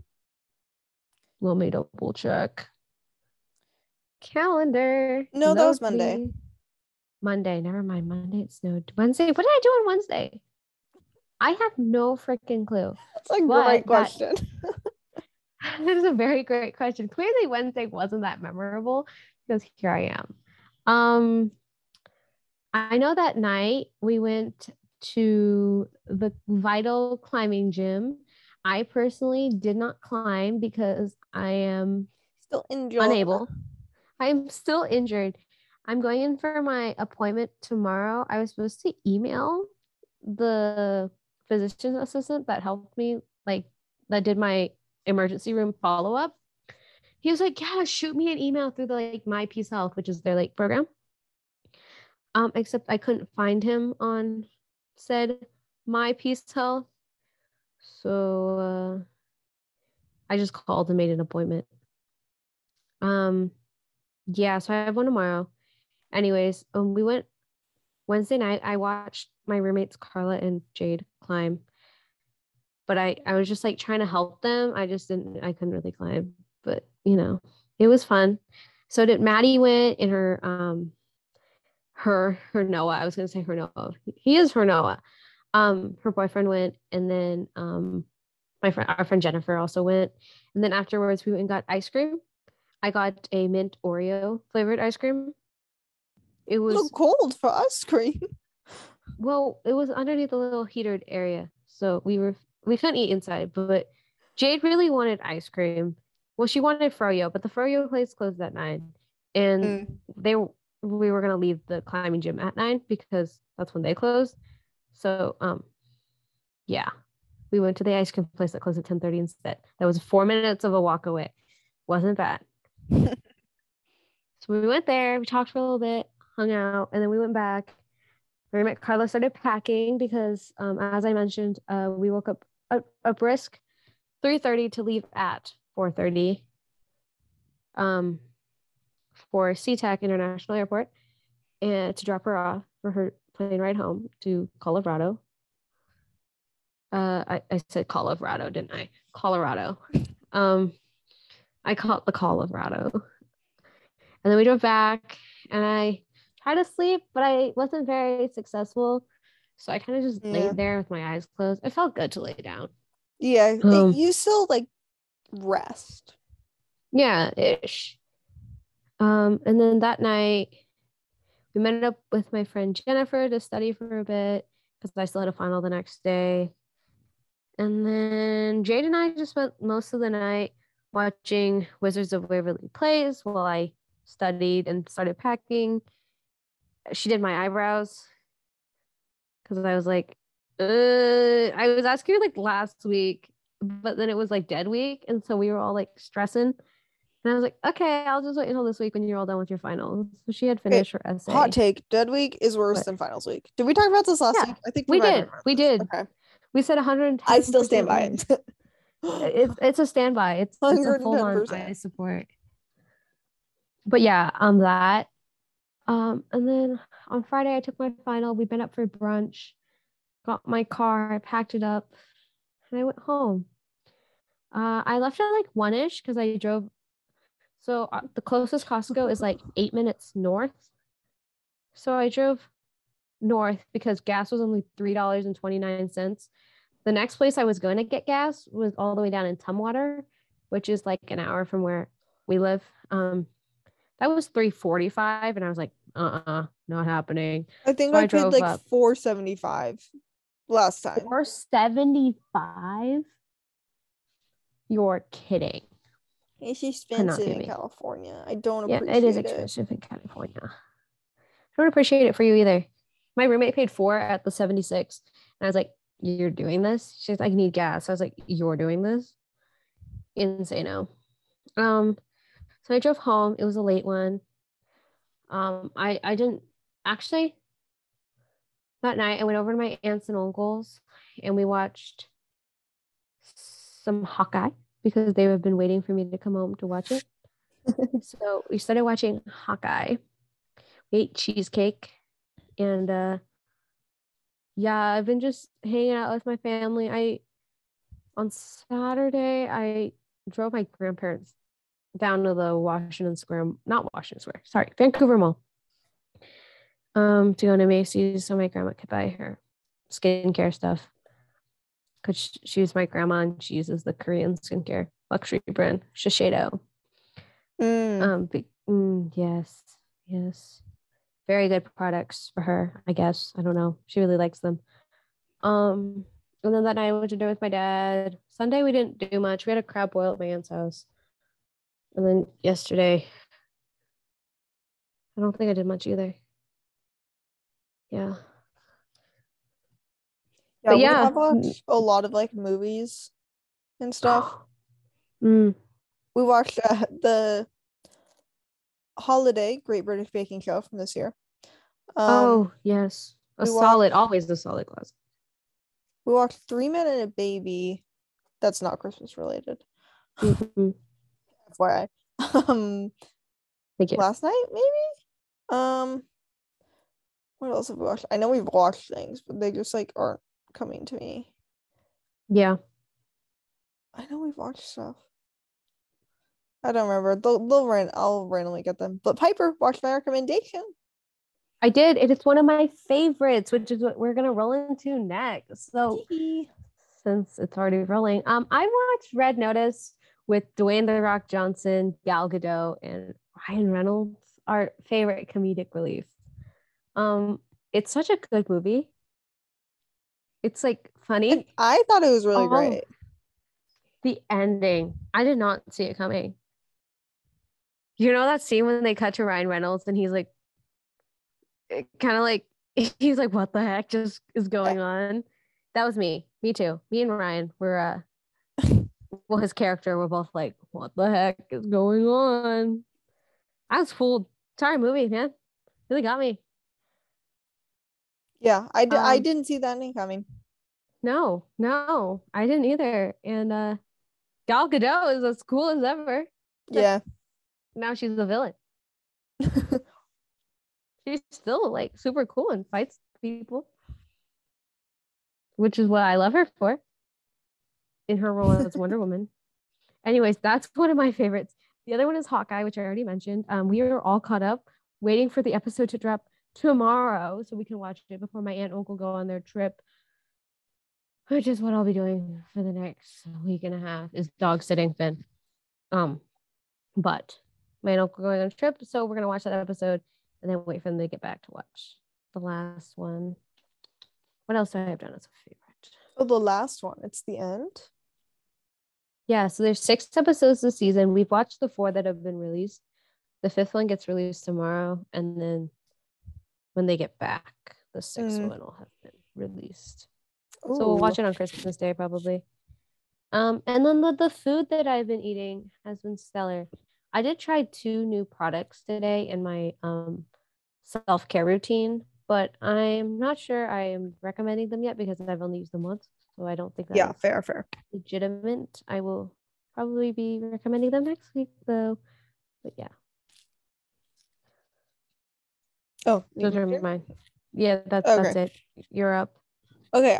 Let me double check. Calendar. No, that was Monday. Monday. Never mind. Monday it snowed. Wednesday. What did I do on Wednesday? I have no freaking clue. That's a great question. That is a very great question. Clearly Wednesday wasn't that memorable because here I am. I know that night we went to the Vital Climbing Gym. I personally did not climb because I am still unable. I'm still injured. I'm going in for my appointment tomorrow. I was supposed to email the physician's assistant that helped me, that did my emergency room follow-up. He was like, yeah, shoot me an email through the My Peace Health, which is their program. Except I couldn't find him on said My Peace Health. So I just called and made an appointment. So I have one tomorrow. Anyways, we went Wednesday night. I watched my roommates Carla and Jade climb. But I was just trying to help them. I couldn't really climb, but it was fun. So Maddie went in her, her Noah, I was going to say her Noah. He is her Noah. Her boyfriend went. And then, our friend Jennifer also went. And then afterwards we went and got ice cream. I got a mint Oreo flavored ice cream. It was a little cold for ice cream. Well, it was underneath the little heated area. So we couldn't eat inside, but Jade really wanted ice cream. Well, she wanted froyo, but the froyo place closed at 9, and we were gonna leave the climbing gym at 9 because that's when they closed. So, we went to the ice cream place that closed at 10:30 instead. That was 4 minutes of a walk away. Wasn't bad. So we went there. We talked for a little bit, hung out, and then we went back. Roommate Carla started packing because, as I mentioned, we woke up a brisk 3:30 to leave at 4:30 for SeaTac International Airport and to drop her off for her plane ride home to Colorado. I said Colorado, didn't I? Colorado. I call it the Colorado. And then we drove back and I tried to sleep, but I wasn't very successful. So I kind of just laid there with my eyes closed. It felt good to lay down. Yeah. You still rest. Yeah, ish. And then that night we met up with my friend Jennifer to study for a bit because I still had a final the next day. And then Jade and I just spent most of the night watching Wizards of Waverly Place while I studied and started packing. She did my eyebrows because I was like, I was asking her like last week, but then it was like dead week. And so we were all like stressing. And I was like, okay, I'll just wait until this week when you're all done with your finals. So she had finished her essay. Hot take. Dead week is worse than finals week. Did we talk about this last week? I think we did. Okay. We said 110%. I still stand by it. It's a standby. It's a full-on I support. But yeah, on that. And then on Friday, I took my final. We went up for brunch. Got my car. I packed it up. And I went home. I left at like 1-ish because I drove. So the closest Costco is like 8 minutes north. So I drove north because gas was only $3.29. The next place I was going to get gas was all the way down in Tumwater, which is like an hour from where we live. That was $3.45, and I was like, not happening. I think so I paid like up. $4.75 last time. $4.75? You're kidding. It's expensive in California. I don't appreciate it. It is expensive in California. I don't appreciate it for you either. My roommate paid $4 at the 76, and I was like, you're doing this? She's like, I need gas. I was like, you're doing this? Insano. So I drove home. It was a late one. I didn't actually. That night I went over to my aunts and uncles and we watched some Hawkeye because they have been waiting for me to come home to watch it. So we started watching Hawkeye. We ate cheesecake and I've been just hanging out with my family. On Saturday, I drove my grandparents down to the Vancouver Mall, to go to Macy's so my grandma could buy her skincare stuff. Because she's my grandma and she uses the Korean skincare luxury brand, Shiseido. Yes. Very good products for her, I guess. I don't know. She really likes them. And then that night I went to dinner with my dad. Sunday we didn't do much. We had a crab boil at my aunt's house. And then yesterday, I don't think I did much either. Yeah, we watched a lot of like movies and stuff. We watched the Holiday Great British Baking Show from this year. Yes, always a solid classic. We watched 3 Men and a Baby. That's not Christmas related. Mm-hmm. FYI. Thank you. Last night, maybe. What else have we watched? I know we've watched things, but they just like aren't coming to me. Yeah, I know we've watched stuff. I don't remember. I'll randomly get them. But Piper watched my recommendation. I did. It is one of my favorites, which is what we're gonna roll into next. So since it's already rolling, I watched Red Notice with Dwayne The Rock Johnson, Gal Gadot, and Ryan Reynolds, our favorite comedic relief. It's such a good movie. It's like funny. And I thought it was really great. The ending. I did not see it coming. You know that scene when they cut to Ryan Reynolds and he's like, kind of like, he's like, what the heck just is going on? That was me. Me too. Me and Ryan were, his character were both like, what the heck is going on? I was fooled. Sorry, movie, man. Really got me. Yeah, I didn't see that ending coming. No, I didn't either. And Gal Gadot is as cool as ever. Yeah. Now she's the villain. She's still like super cool and fights people, which is what I love her for in her role as Wonder Woman. Anyways, that's one of my favorites. The other one is Hawkeye, which I already mentioned. We are all caught up waiting for the episode to drop tomorrow so we can watch it before my aunt and uncle go on their trip, which is what I'll be doing for the next week and a half, is dog sitting Finn. But my aunt and uncle going on a trip, so we're gonna watch that episode and then wait for them to get back to watch the last one. What else do I have done as a favorite? Oh, the last one. It's the end. Yeah, so there's 6 episodes this season. We've watched the 4 that have been released. The 5th one gets released tomorrow, and then when they get back, the 6th one will have been released. Ooh. So we'll watch it on Christmas Day probably. And then the food that I've been eating has been stellar. I did try 2 new products today in my self-care routine, but I'm not sure I am recommending them yet because I've only used them once. So I don't think that's fair. Legitimate. I will probably be recommending them next week though. But yeah. Oh, those are mine. Yeah, that's it. You're up. Okay,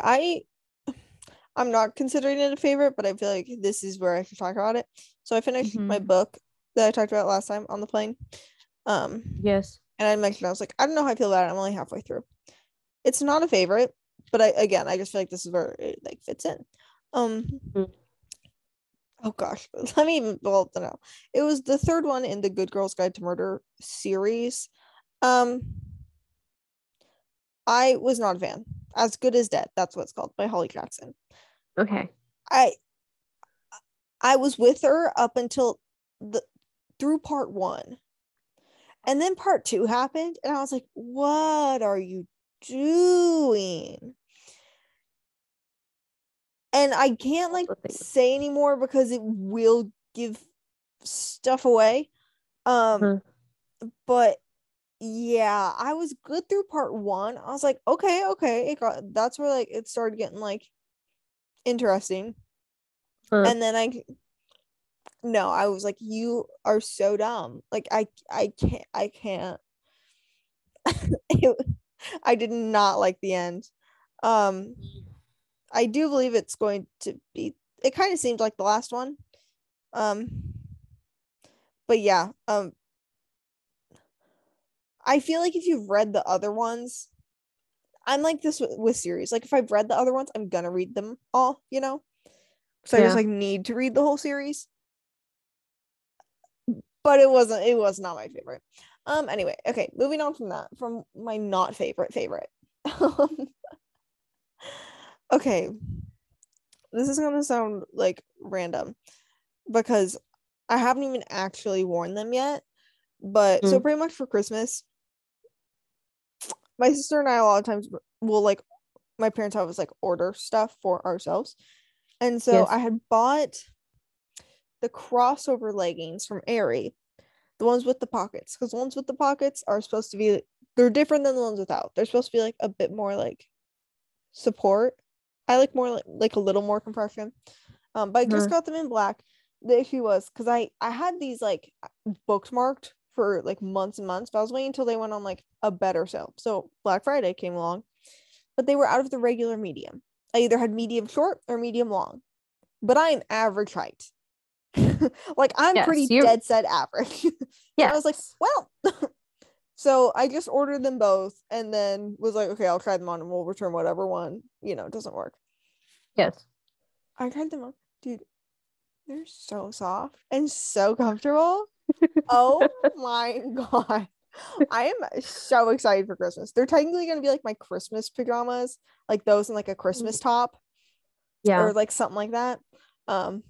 I'm not considering it a favorite, but I feel like this is where I should talk about it. So I finished my book that I talked about last time on the plane. Yes. And I mentioned, I was like, I don't know how I feel about it. I'm only halfway through. It's not a favorite, but I just feel like this is where it fits in. Oh gosh, let me even well no. It was the 3rd one in the Good Girls Guide to Murder series. I was not a fan. As Good as Dead, that's what it's called, by Holly Jackson. Okay. I was with her up until through part 1. And then part 2 happened, and I was like, what are you doing? And I can't say anymore because it will give stuff away. But yeah, I was good through part 1. I was like, okay. That's where it started getting interesting. And then I was like, you are so dumb. I can't. I did not like the end. I do believe it's going to be. It kind of seemed like the last one. But yeah. I feel like if you've read the other ones, I'm like this with series. If I've read the other ones, I'm gonna read them all, you know? So yeah. I just need to read the whole series. But it was not my favorite. Anyway, okay, moving on from that, from my not favorite. Okay. This is gonna sound random because I haven't even actually worn them yet. But so pretty much for Christmas, my sister and I a lot of times will my parents always order stuff for ourselves, and so yes. I had bought the crossover leggings from Aerie, the ones with the pockets, because the ones with the pockets are supposed to be they're different than the ones without. They're supposed to be a bit more support. I more a little more compression. But I just got them in black. The issue was because I had these bookmarked for months and months, but I was waiting until they went on a better sale. So Black Friday came along, but they were out of the regular medium. I either had medium short or medium long, but I am average height. Pretty dead set average. Yeah, I was well. So I just ordered them both and then was okay, I'll try them on and we'll return whatever one doesn't work. Yes, I tried them on, dude. They're so soft and so comfortable. Oh my god, I am so excited for Christmas. They're technically gonna be my Christmas pajamas, those in a Christmas top, or something like that. But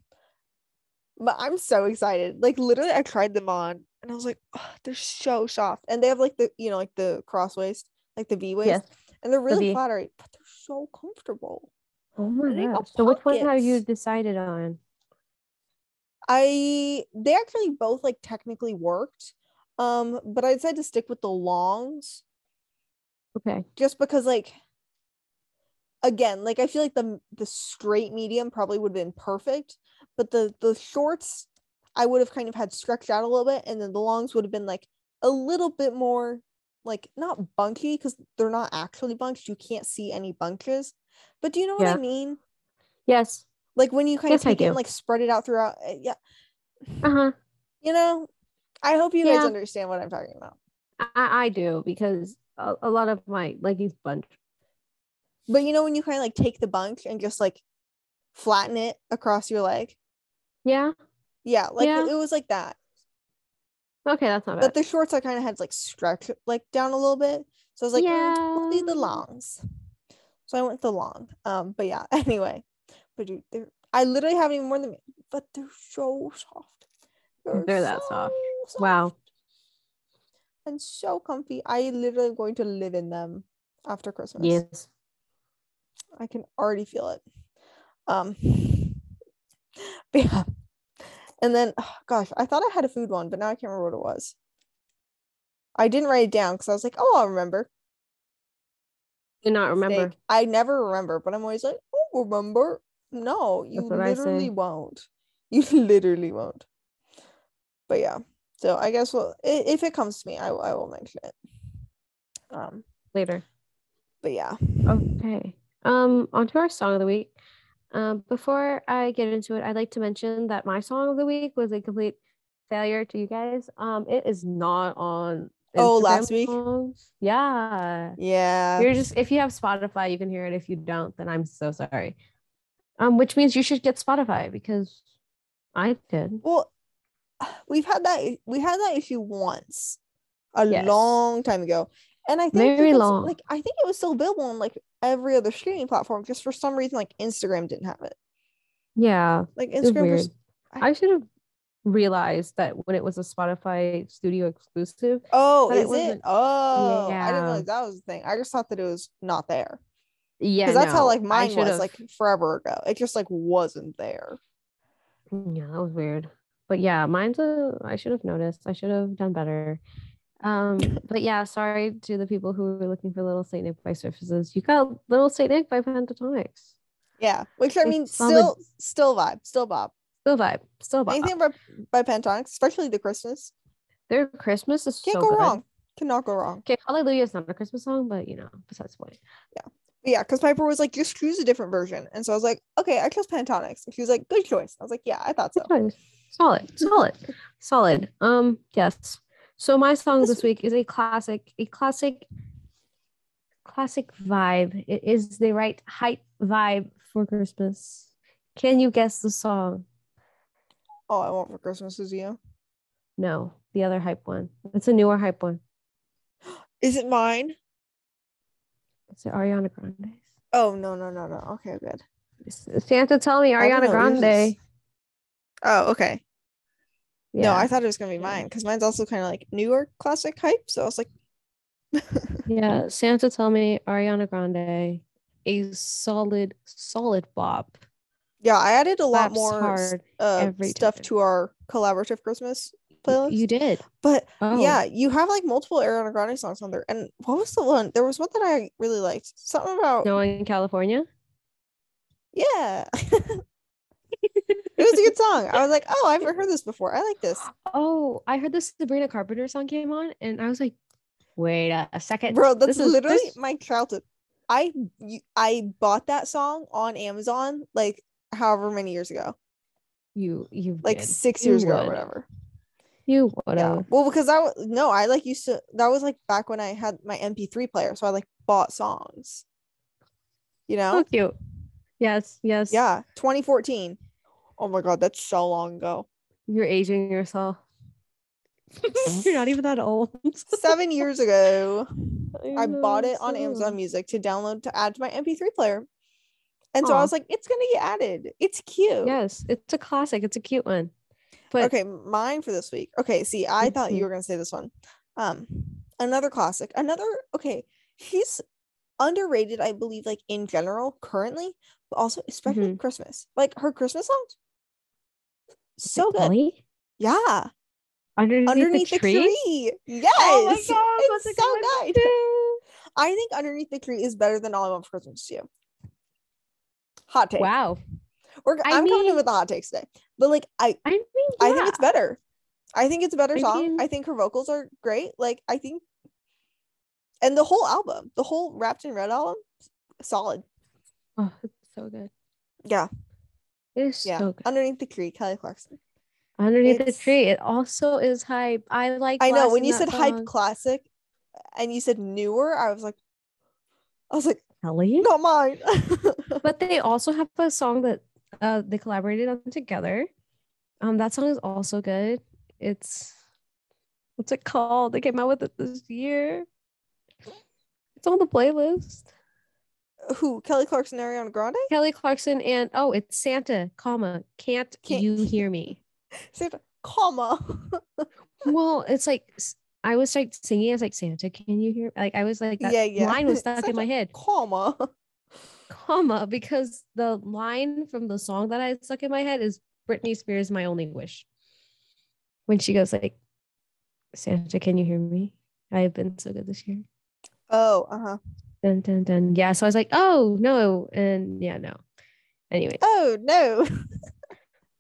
I'm so excited. Literally, I tried them on and I was oh, they're so soft, and they have the the cross waist, the V waist, yes. And they're really flattering, but they're so comfortable. Oh my god! So which one have you decided on? They actually both technically worked, but I decided to stick with the longs. Okay. Just because again, I feel the straight medium probably would have been perfect, but the shorts I would have kind of had stretched out a little bit, and then the longs would have been a little bit more not bunchy, because they're not actually bunched. You can't see any bunches, but do you know what I mean? Yes. When you kind of take it and spread it out throughout. Yeah. Uh-huh. I hope you guys understand what I'm talking about. I do, because a lot of my leggings bunch. But when you kind of take the bunch and just flatten it across your leg. Yeah. Yeah. It was like that. Okay, that's not bad. But the shorts I kind of had like stretch like down a little bit. So I was like, yeah, only the longs. So I went the long. But yeah, anyway. But dude, I literally haven't even worn them yet, but they're so soft. They're that soft. Wow. And so comfy. I literally am going to live in them after Christmas. Yes. I can already feel it. But yeah. And then, oh gosh, I thought I had a food one, but now I can't remember what it was. I didn't write it down because I was like, oh, I'll remember. Did not remember. Mistake. I never remember, but I'm always like, oh, remember. No, you literally won't. You literally won't. But yeah, so I guess we'll, if it comes to me, I will mention it later. But yeah. Okay. On to our song of the week. Before I get into it, I'd like to mention that my song of the week was a complete failure to you guys. It is not on Instagram. Oh, last week? Yeah. Yeah. You're just, if you have Spotify, you can hear it. If you don't, then I'm so sorry. Which means you should get Spotify because I did. Well, we had that issue once long time ago. And I think it was still available on like every other streaming platform. Just for some reason, like Instagram didn't have it. Yeah. Like Instagram was, I should have realized that when it was a Spotify studio exclusive. Oh, is it? Oh, yeah. I didn't realize that was the thing. I just thought that it was not there. Yeah. Because that's how like mine was like forever ago. It just like wasn't there. Yeah, that was weird. But yeah, I should have noticed. I should have done better. But yeah, sorry to the people who were looking for Little St. Nick by Surfaces. You got Little St. Nick by Pentatonix. Yeah, which I mean, still vibe. Anything by Pentatonix, especially the Christmas. Their Christmas is can't so go good. Wrong. Cannot go wrong. Okay, Hallelujah is not a Christmas song, but you know, besides the point. Yeah, but yeah, because Piper was like, just choose a different version, and so I was like, okay, I chose Pentatonix, and she was like, good choice. I was like, yeah, I thought so. Solid. Yes. So my song this week is a classic vibe. It is the right hype vibe for Christmas. Can you guess the song? All I Want for Christmas Is You. No, the other hype one. It's a newer hype one. Is it mine? Is it Ariana Grande's? Oh, no. Okay, good. Santa, tell me Ariana Grande. Oh, okay. Yeah. No, I thought it was gonna be mine because mine's also kind of like newer classic hype. So I was like, yeah, Santa Tell Me, Ariana Grande, a solid bop. Yeah, I added a lot more stuff to our collaborative Christmas playlist. You did, but yeah, you have like multiple Ariana Grande songs on there. And what was the one? There was one that I really liked. Something about Snow in California. Yeah. It was a good song. I was like, oh, I've never heard this before. I like this. Oh, I heard this Sabrina Carpenter song came on, and I was like, wait a second. Bro, that's literally my childhood. I bought that song on Amazon like however many years ago. You like did. 6 years ago or whatever. You would have. Yeah. Well, because I like used to, that was like back when I had my MP3 player, so I like bought songs. You know? So cute. Yes. Yeah, 2014. Oh my god, that's so long ago. You're aging yourself. You're not even that old. 7 years ago, I bought it on Amazon Music to download to add to my MP3 player. And so I was like, it's going to get added. It's cute. Yes, it's a classic. It's a cute one. But okay, mine for this week. Okay, see, I thought you were going to say this one. Another classic. She's underrated, I believe, like in general currently, but also especially Christmas. Like her Christmas songs. So good. Kelly? Yeah. Underneath the tree? Yes. Oh my God, it's so nice. I think Underneath the Tree is better than All I Want for Christmas Is You. Hot take. Wow. I'm coming in with the hot takes today. But like I think it's better. I think it's a better song. I think her vocals are great. Like I think, and the whole album, the whole Wrapped in Red album, solid. Oh, it's so good. Yeah. It's so good. Underneath the Tree, Kelly Clarkson. The Tree. It also is hype. I know when you said hype classic and you said newer, I was like Kelly? Not mine. But they also have a song that they collaborated on together. That song is also good. It's What's it called? They came out with it this year. It's on the playlist. Who? Kelly Clarkson, Ariana Grande? Kelly Clarkson and, oh, it's Santa, comma, can't you hear me? Santa, comma. Well, it's like, I was like singing, I was like, Santa, can you hear me? Like, I was like, that line was stuck in my head. Comma, because the line from the song that I stuck in my head is Britney Spears' My Only Wish. When she goes like, Santa, can you hear me? I have been so good this year. Oh, uh-huh. Dun, dun, dun. Yeah, so I was like, oh, no. And yeah, no. Anyway. Oh, no.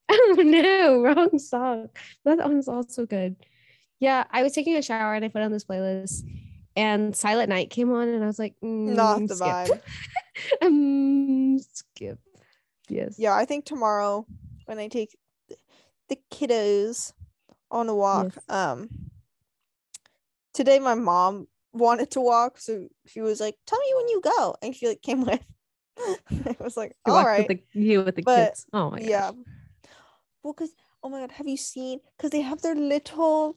Oh, no. Wrong song. That one's also good. Yeah, I was taking a shower and I put on this playlist and Silent Night came on and I was like, not the vibe. Skip. Yes. Yeah, I think tomorrow when I take the kiddos on a walk, yes. Today my mom wanted to walk, so she was like, tell me when you go, and she like came with I was like, all right, with the kids. Oh my gosh. Yeah, well, because oh my god, have you seen, because they have their little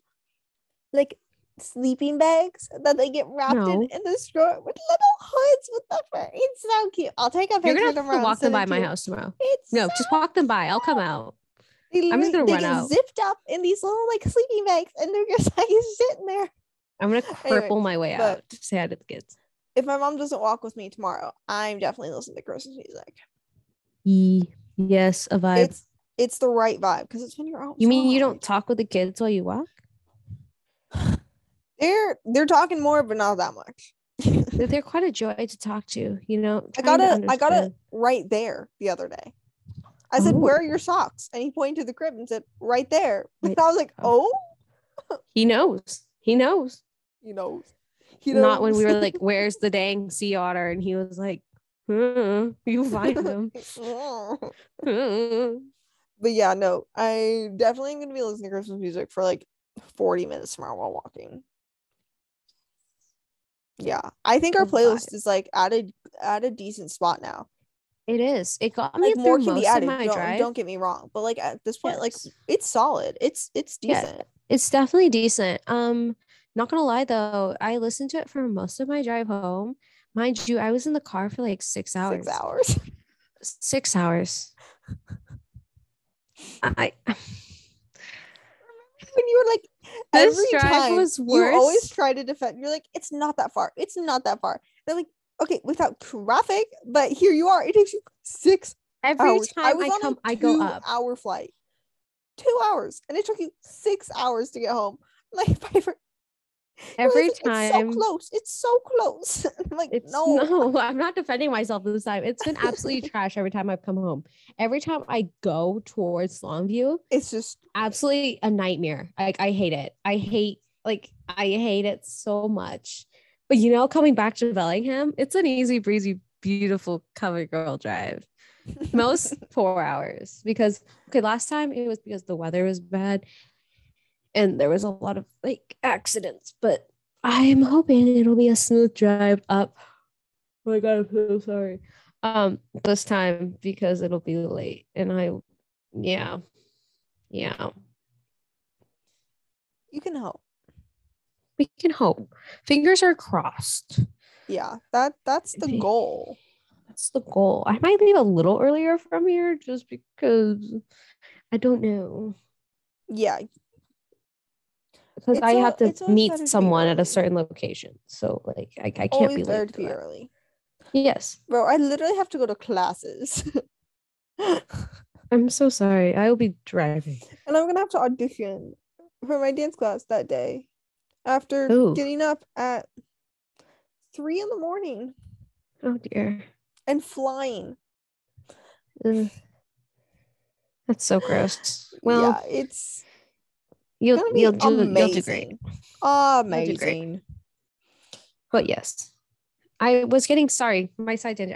like sleeping bags that they get wrapped in the straw with little hoods with the fur. It's so cute. I'll take a picture. You're gonna have to walk them by my house tomorrow. Just walk them by. I'll come out. I'm just gonna run out. They get zipped up in these little like sleeping bags and they're just like sitting there. I'm gonna cripple my way out to say hi to the kids. If my mom doesn't walk with me tomorrow, I'm definitely listening to Christmas music. Yes, a vibe. It's the right vibe because it's when you're out. You mean you don't talk with the kids while you walk? They're talking more, but not that much. They're quite a joy to talk to, you know. I got it right there the other day. I said, where are your socks? And he pointed to the crib and said, right there. And I was like, oh. He knows. Not when we were like, where's the dang sea otter? And he was like, you find him. But yeah, no, I definitely am going to be listening to Christmas music for like 40 minutes tomorrow while walking. Yeah, I think our playlist is like at a decent spot now. It is. It got me like, more can be added. Don't get me wrong, but like at this point, like it's solid. It's decent. Yeah, it's definitely decent. Not gonna lie though, I listened to it for most of my drive home. Mind you, I was in the car for like 6 hours. 6 hours. 6 hours. When you were like, every time was worse. You always try to defend. You're like, it's not that far. It's not that far. They're like, okay, without traffic, but here you are. It takes you 6 hours. Every time I go up. 2 hour flight. 2 hours, and it took you 6 hours to get home. Like Piper. Every time. It's so close. It's so close. I'm like, no, I'm not defending myself this time. It's been absolutely trash every time I've come home. Every time I go towards Longview, it's just absolutely a nightmare. Like I hate it. I hate it so much. But you know, coming back to Bellingham, it's an easy breezy, beautiful cover girl drive. Most 4 hours because last time it was because the weather was bad. And there was a lot of like accidents, but I'm hoping it'll be a smooth drive up. Oh my god, I'm so sorry. This time because it'll be late, and yeah. You can hope. We can hope. Fingers are crossed. Yeah, that's the goal. That's the goal. I might leave a little earlier from here just because I don't know. Yeah. Because I have to meet someone at a certain location. So, like, I can't be late. Early. Yes. Bro, I literally have to go to classes. I'm so sorry. I will be driving. And I'm going to have to audition for my dance class that day after getting up at 3 in the morning. Oh, dear. And flying. Ugh. That's so gross. Well, yeah, it's... You'll do great. Amazing. But yes, I was getting I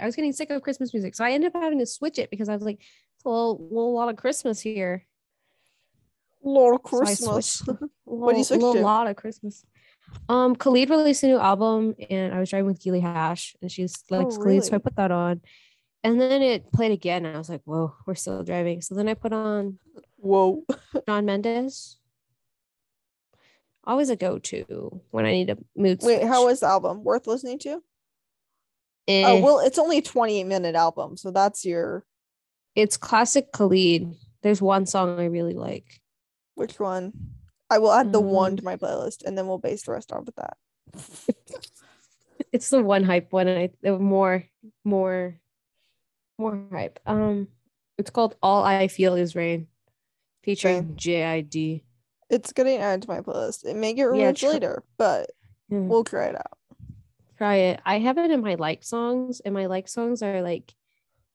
was getting sick of Christmas music, so I ended up having to switch it because I was like, "Well, a lot of Christmas here." What do you switch to? A lot of Christmas. Khalid released a new album, and I was driving with Keely Hash, and she's like, "Khalid," so I put that on, and then it played again, and I was like, "Whoa, we're still driving." So then I put on, John Mendes. always a go-to when I need a mood switch. Wait, how is the album? Worth listening to? Oh, well, it's only a 28-minute album, so that's your... It's classic Khalid. There's one song I really like. Which one? I will add the one to my playlist, and then we'll base the rest off with that. It's the one hype one. More hype. It's called All I Feel Is Rain, featuring JID. It's getting added to my playlist. It may get removed later, but we'll try it out. Try it. I have it in my like songs, and my like songs are like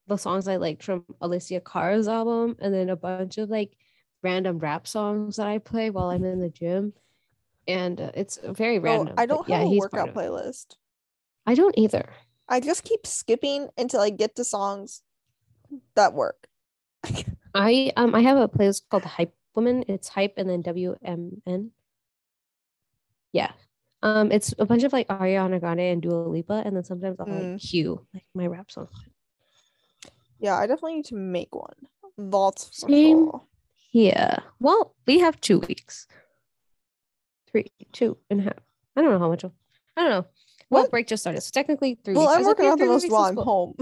the songs I liked from Alicia Carr's album, and then a bunch of like random rap songs that I play while I'm in the gym. And it's very random. I don't have a workout playlist. I don't either. I just keep skipping until I get to songs that work. I have a playlist called Hype Woman. It's Hype and then WMN. Yeah. It's a bunch of like Ariana Grande and Dua Lipa, and then sometimes I'll like cue like my rap song. Yeah, I definitely need to make one. Lots of same here. Well, we have 2 weeks. 3.5. I don't know. Well, break just started, so technically 3 weeks. Well, I'm working out the most while I'm home.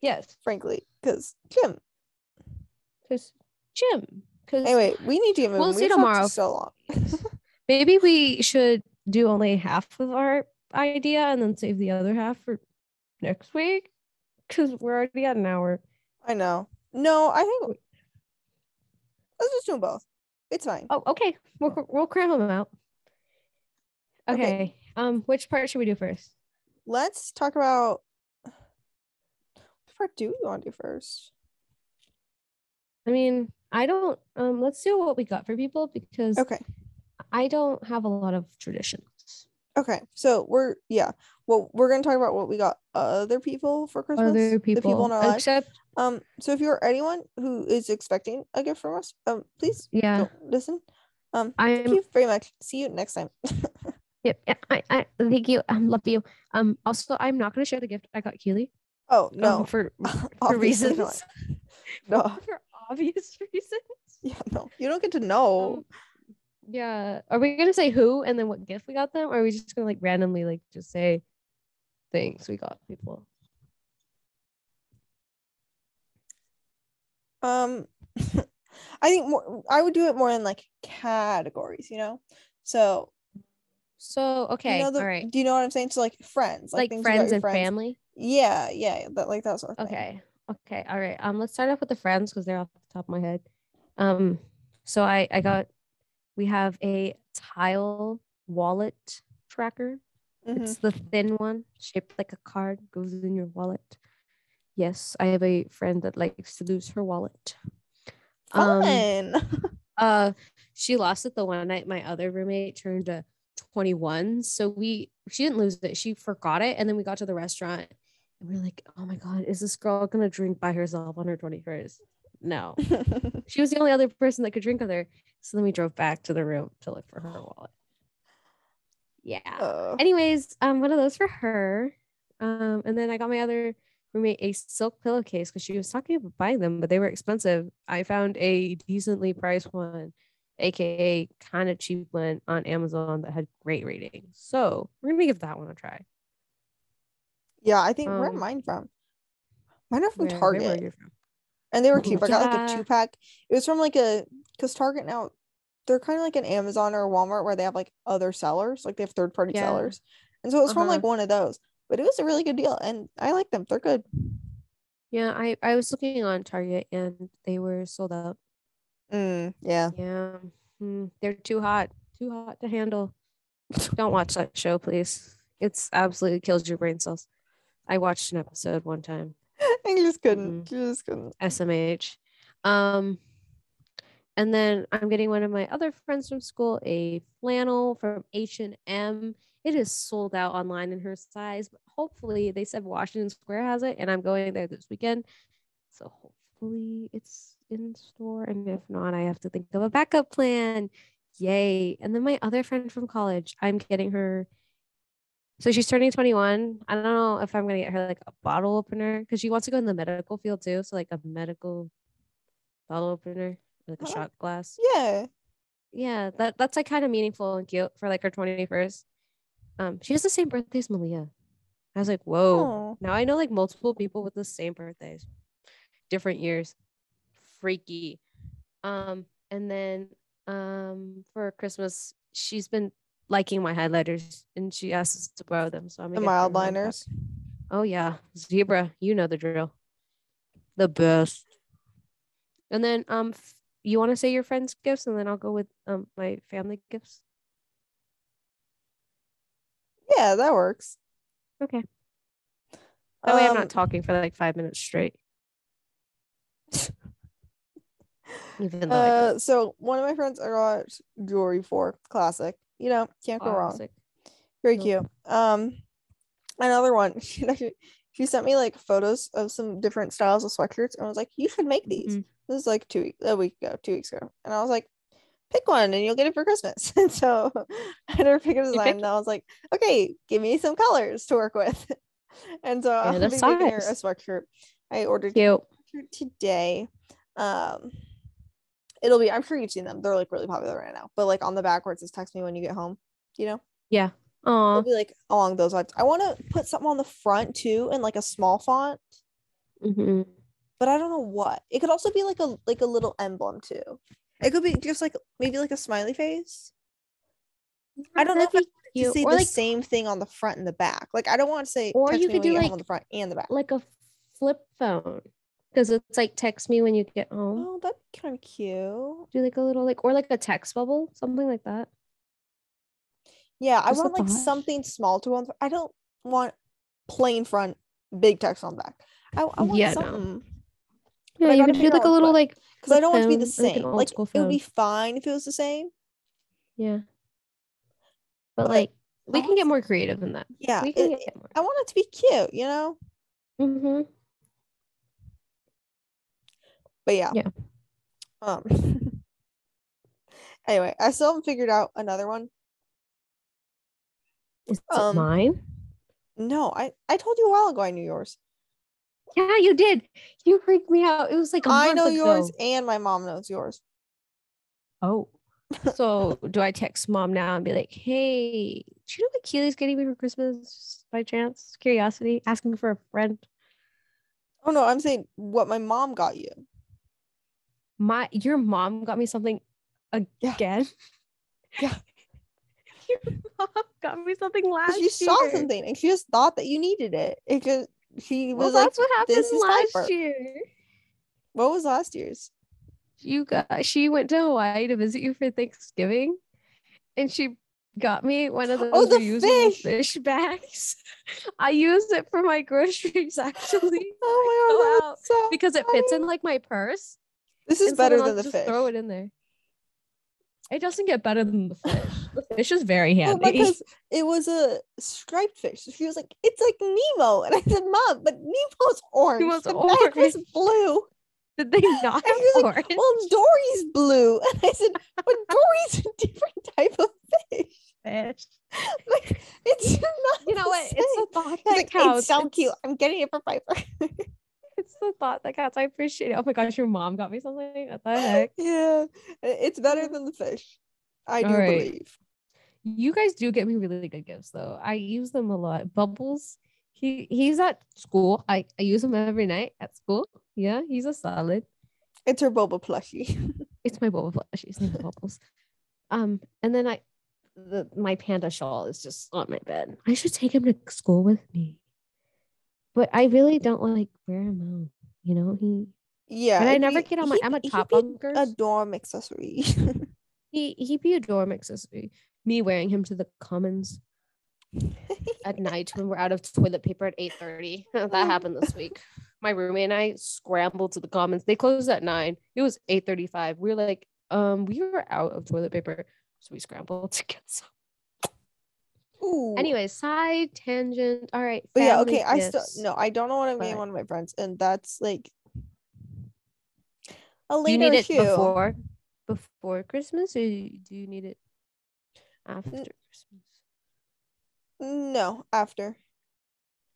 Yes, frankly, because gym. Anyway, we need to get moving. We'll see tomorrow. So long. Maybe we should do only half of our idea and then save the other half for next week, because we're already at an hour. I know. No, I think let's just do them both. It's fine. Oh, okay. We'll cram them out. Okay. Which part should we do first? Let's talk about... What part do you want to do first? I mean, I don't... let's do what we got for people, because... Okay. I don't have a lot of traditions. Okay. So we're... Yeah. Well, we're going to talk about what we got other people for Christmas. Other people. The people in our lives. Except... So if you're anyone who is expecting a gift from us, please don't listen. Thank you very much. See you next time. I thank you. I love you. Also, I'm not going to share the gift I got Keely. Oh no, for reasons. Not. No, for obvious reasons. Yeah, no, you don't get to know. Yeah, are we going to say who and then what gift we got them, or are we just going to like randomly like just say things we got people? I think I would do it more in like categories, you know. So okay, you know, all right. Do you know what I'm saying? So like friends, like friends and friends. Family. Yeah, but like that sort of thing. Okay, all right. Let's start off with the friends because they're off the top of my head. So we have a tile wallet tracker. Mm-hmm. It's the thin one, shaped like a card, goes in your wallet. Yes, I have a friend that likes to lose her wallet. Fun. She lost it the one night my other roommate turned to 21. So she didn't lose it. She forgot it. And then we got to the restaurant and we're like, oh my God, is this girl going to drink by herself on her 21st? No. She was the only other person that could drink with her. So then we drove back to the room to look for her wallet. Yeah. Anyways, one of those for her. And then I got my other roommate a silk pillowcase because she was talking about buying them, but they were expensive. I found a decently priced one, aka kind of cheap one on Amazon that had great ratings. So we're gonna give that one a try. Yeah, I think where mine from? Mine are from Target. Where are you from? And they were cheap. I got like a 2-pack. It was from because Target now they're kind of like an Amazon or a Walmart where they have like other sellers, like they have third-party sellers. And so it was from like one of those. But it was a really good deal, and I like them. They're good. Yeah, I was looking on Target, and they were sold out. Yeah. They're too hot to handle. Don't watch that show, please. It's absolutely kills your brain cells. I watched an episode one time. I just couldn't. SMH. And then I'm getting one of my other friends from school a flannel from H&M. It is sold out online in her size, but hopefully they said Washington Square has it, and I'm going there this weekend. So hopefully it's in store, and if not, I have to think of a backup plan. Yay. And then my other friend from college, I'm getting her. So she's turning 21. I don't know if I'm going to get her like a bottle opener because she wants to go in the medical field too. So like a medical bottle opener, like a shot glass. Yeah. Yeah, that's like kind of meaningful and cute for like her 21st. She has the same birthday as Malia. I was like, whoa. Aww. Now I know like multiple people with the same birthdays, different years. Freaky. And then for Christmas, she's been liking my highlighters and she asked us to borrow them. So I'm the mild liners. Oh yeah, Zebra, you know the drill. The best. And then you want to say your friends' gifts, and then I'll go with my family gifts. Yeah, that works. Okay. That way I'm not talking for like 5 minutes straight. Even though so one of my friends I got jewelry for, classic. You know, can't go wrong. Very cute. Another one, she sent me like photos of some different styles of sweatshirts, and I was like, you should make these. Mm-hmm. This is like two weeks ago, and I was like, pick one and you'll get it for Christmas. And so I had her pick a design, and I was like, okay, give me some colors to work with. And so I'll be making her a sweatshirt. I ordered a sweatshirt today. It'll be, I'm sure you've seen them, they're like really popular right now, but like on the backwards is text me when you get home, you know. Yeah. It'll be like along those lines. I want to put something on the front too in like a small font. Mm-hmm. But I don't know what. It could also be like a little emblem too. It could be just like maybe like a smiley face. I don't know if you see the like, same thing on the front and the back. Like I don't want to say or text you could do like on the front and the back. Like a flip phone. Because it's like text me when you get home. Oh, that'd be kind of cute. Do like a little like or like a text bubble, something like that. Yeah, I want like something small to on. I don't want plain front, big text on back. I want something. No. Yeah, you could do like a little like because I don't want it to be the same. Like it would be fine if it was the same. Yeah, but like we can get more creative than that. Yeah, we can get more. I want it to be cute, you know. Mm-hmm. But yeah. Anyway, I still haven't figured out another one. Is it mine? No, I told you a while ago I knew yours. Yeah, you did. You freaked me out. It was like a month ago. I know yours and my mom knows yours. Oh. So do I text mom now and be like, hey, do you know what Keely's getting me for Christmas by chance? Curiosity, asking for a friend. Oh no, I'm saying what my mom got you. Your mom got me something again? Yeah. Your mom got me something last year. She saw something and she just thought that you needed it. It just she was like, that's what happened last year. What was last year's? She went to Hawaii to visit you for Thanksgiving, and she got me one of those reusable fish bags. I used it for my groceries actually. Oh my god! So because it fits in like my purse. This is better than the fish. Throw it in there. It doesn't get better than the fish. The fish is very handy. Well, because it was a striped fish. So she was like, it's like Nemo. And I said, Mom, but Nemo's orange. Bag was blue. Did they not have orange? Like, well, Dory's blue. And I said, but Dory's a different type of fish. Like, it's not. You know what? It's a thought that counts. It's so cute. I'm getting it for Piper. It's the thought that counts. I appreciate it. Oh my gosh, your mom got me something. What the heck? Yeah, it's better than the fish. I do believe. You guys do get me really good gifts though. I use them a lot. Bubbles. He's at school. I use him every night at school. Yeah, he's a solid. It's her boba plushie. It's my boba plushie. It's not Bubbles. And then my panda shawl is just on my bed. I should take him to school with me. But I really don't like wear him out, you know. And I never get on my. I'm a top bunker. A dorm accessory. He'd be a dorm accessory. Me wearing him to the commons at night when we're out of toilet paper at 8:30. That happened this week. My roommate and I scrambled to the commons. They closed at 9. It was 8:35. We were like, we were out of toilet paper, so we scrambled to get some. Ooh. Anyway, side tangent. All right. But yeah, okay. Gifts. I don't want to name one of my friends, and that's like a later. Do you need it before Christmas, or do you need it after Christmas? No, after.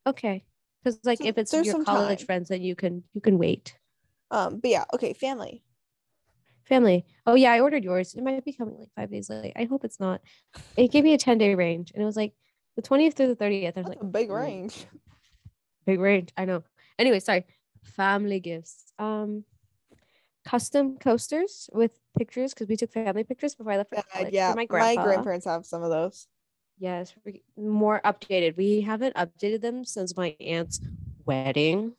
Okay, because like if it's your college friends, then you can wait. But yeah, okay, family. Family. Oh yeah, I ordered yours. It might be coming like 5 days late. I hope it's not. It gave me a 10-day range, and it was like the 20th through the 30th. I was like, big range. Big range. I know. Anyway, sorry. Family gifts. Custom coasters with pictures, because we took family pictures before I left for college. Yeah, for my grandparents have some of those. Yes, more updated. We haven't updated them since my aunt's wedding.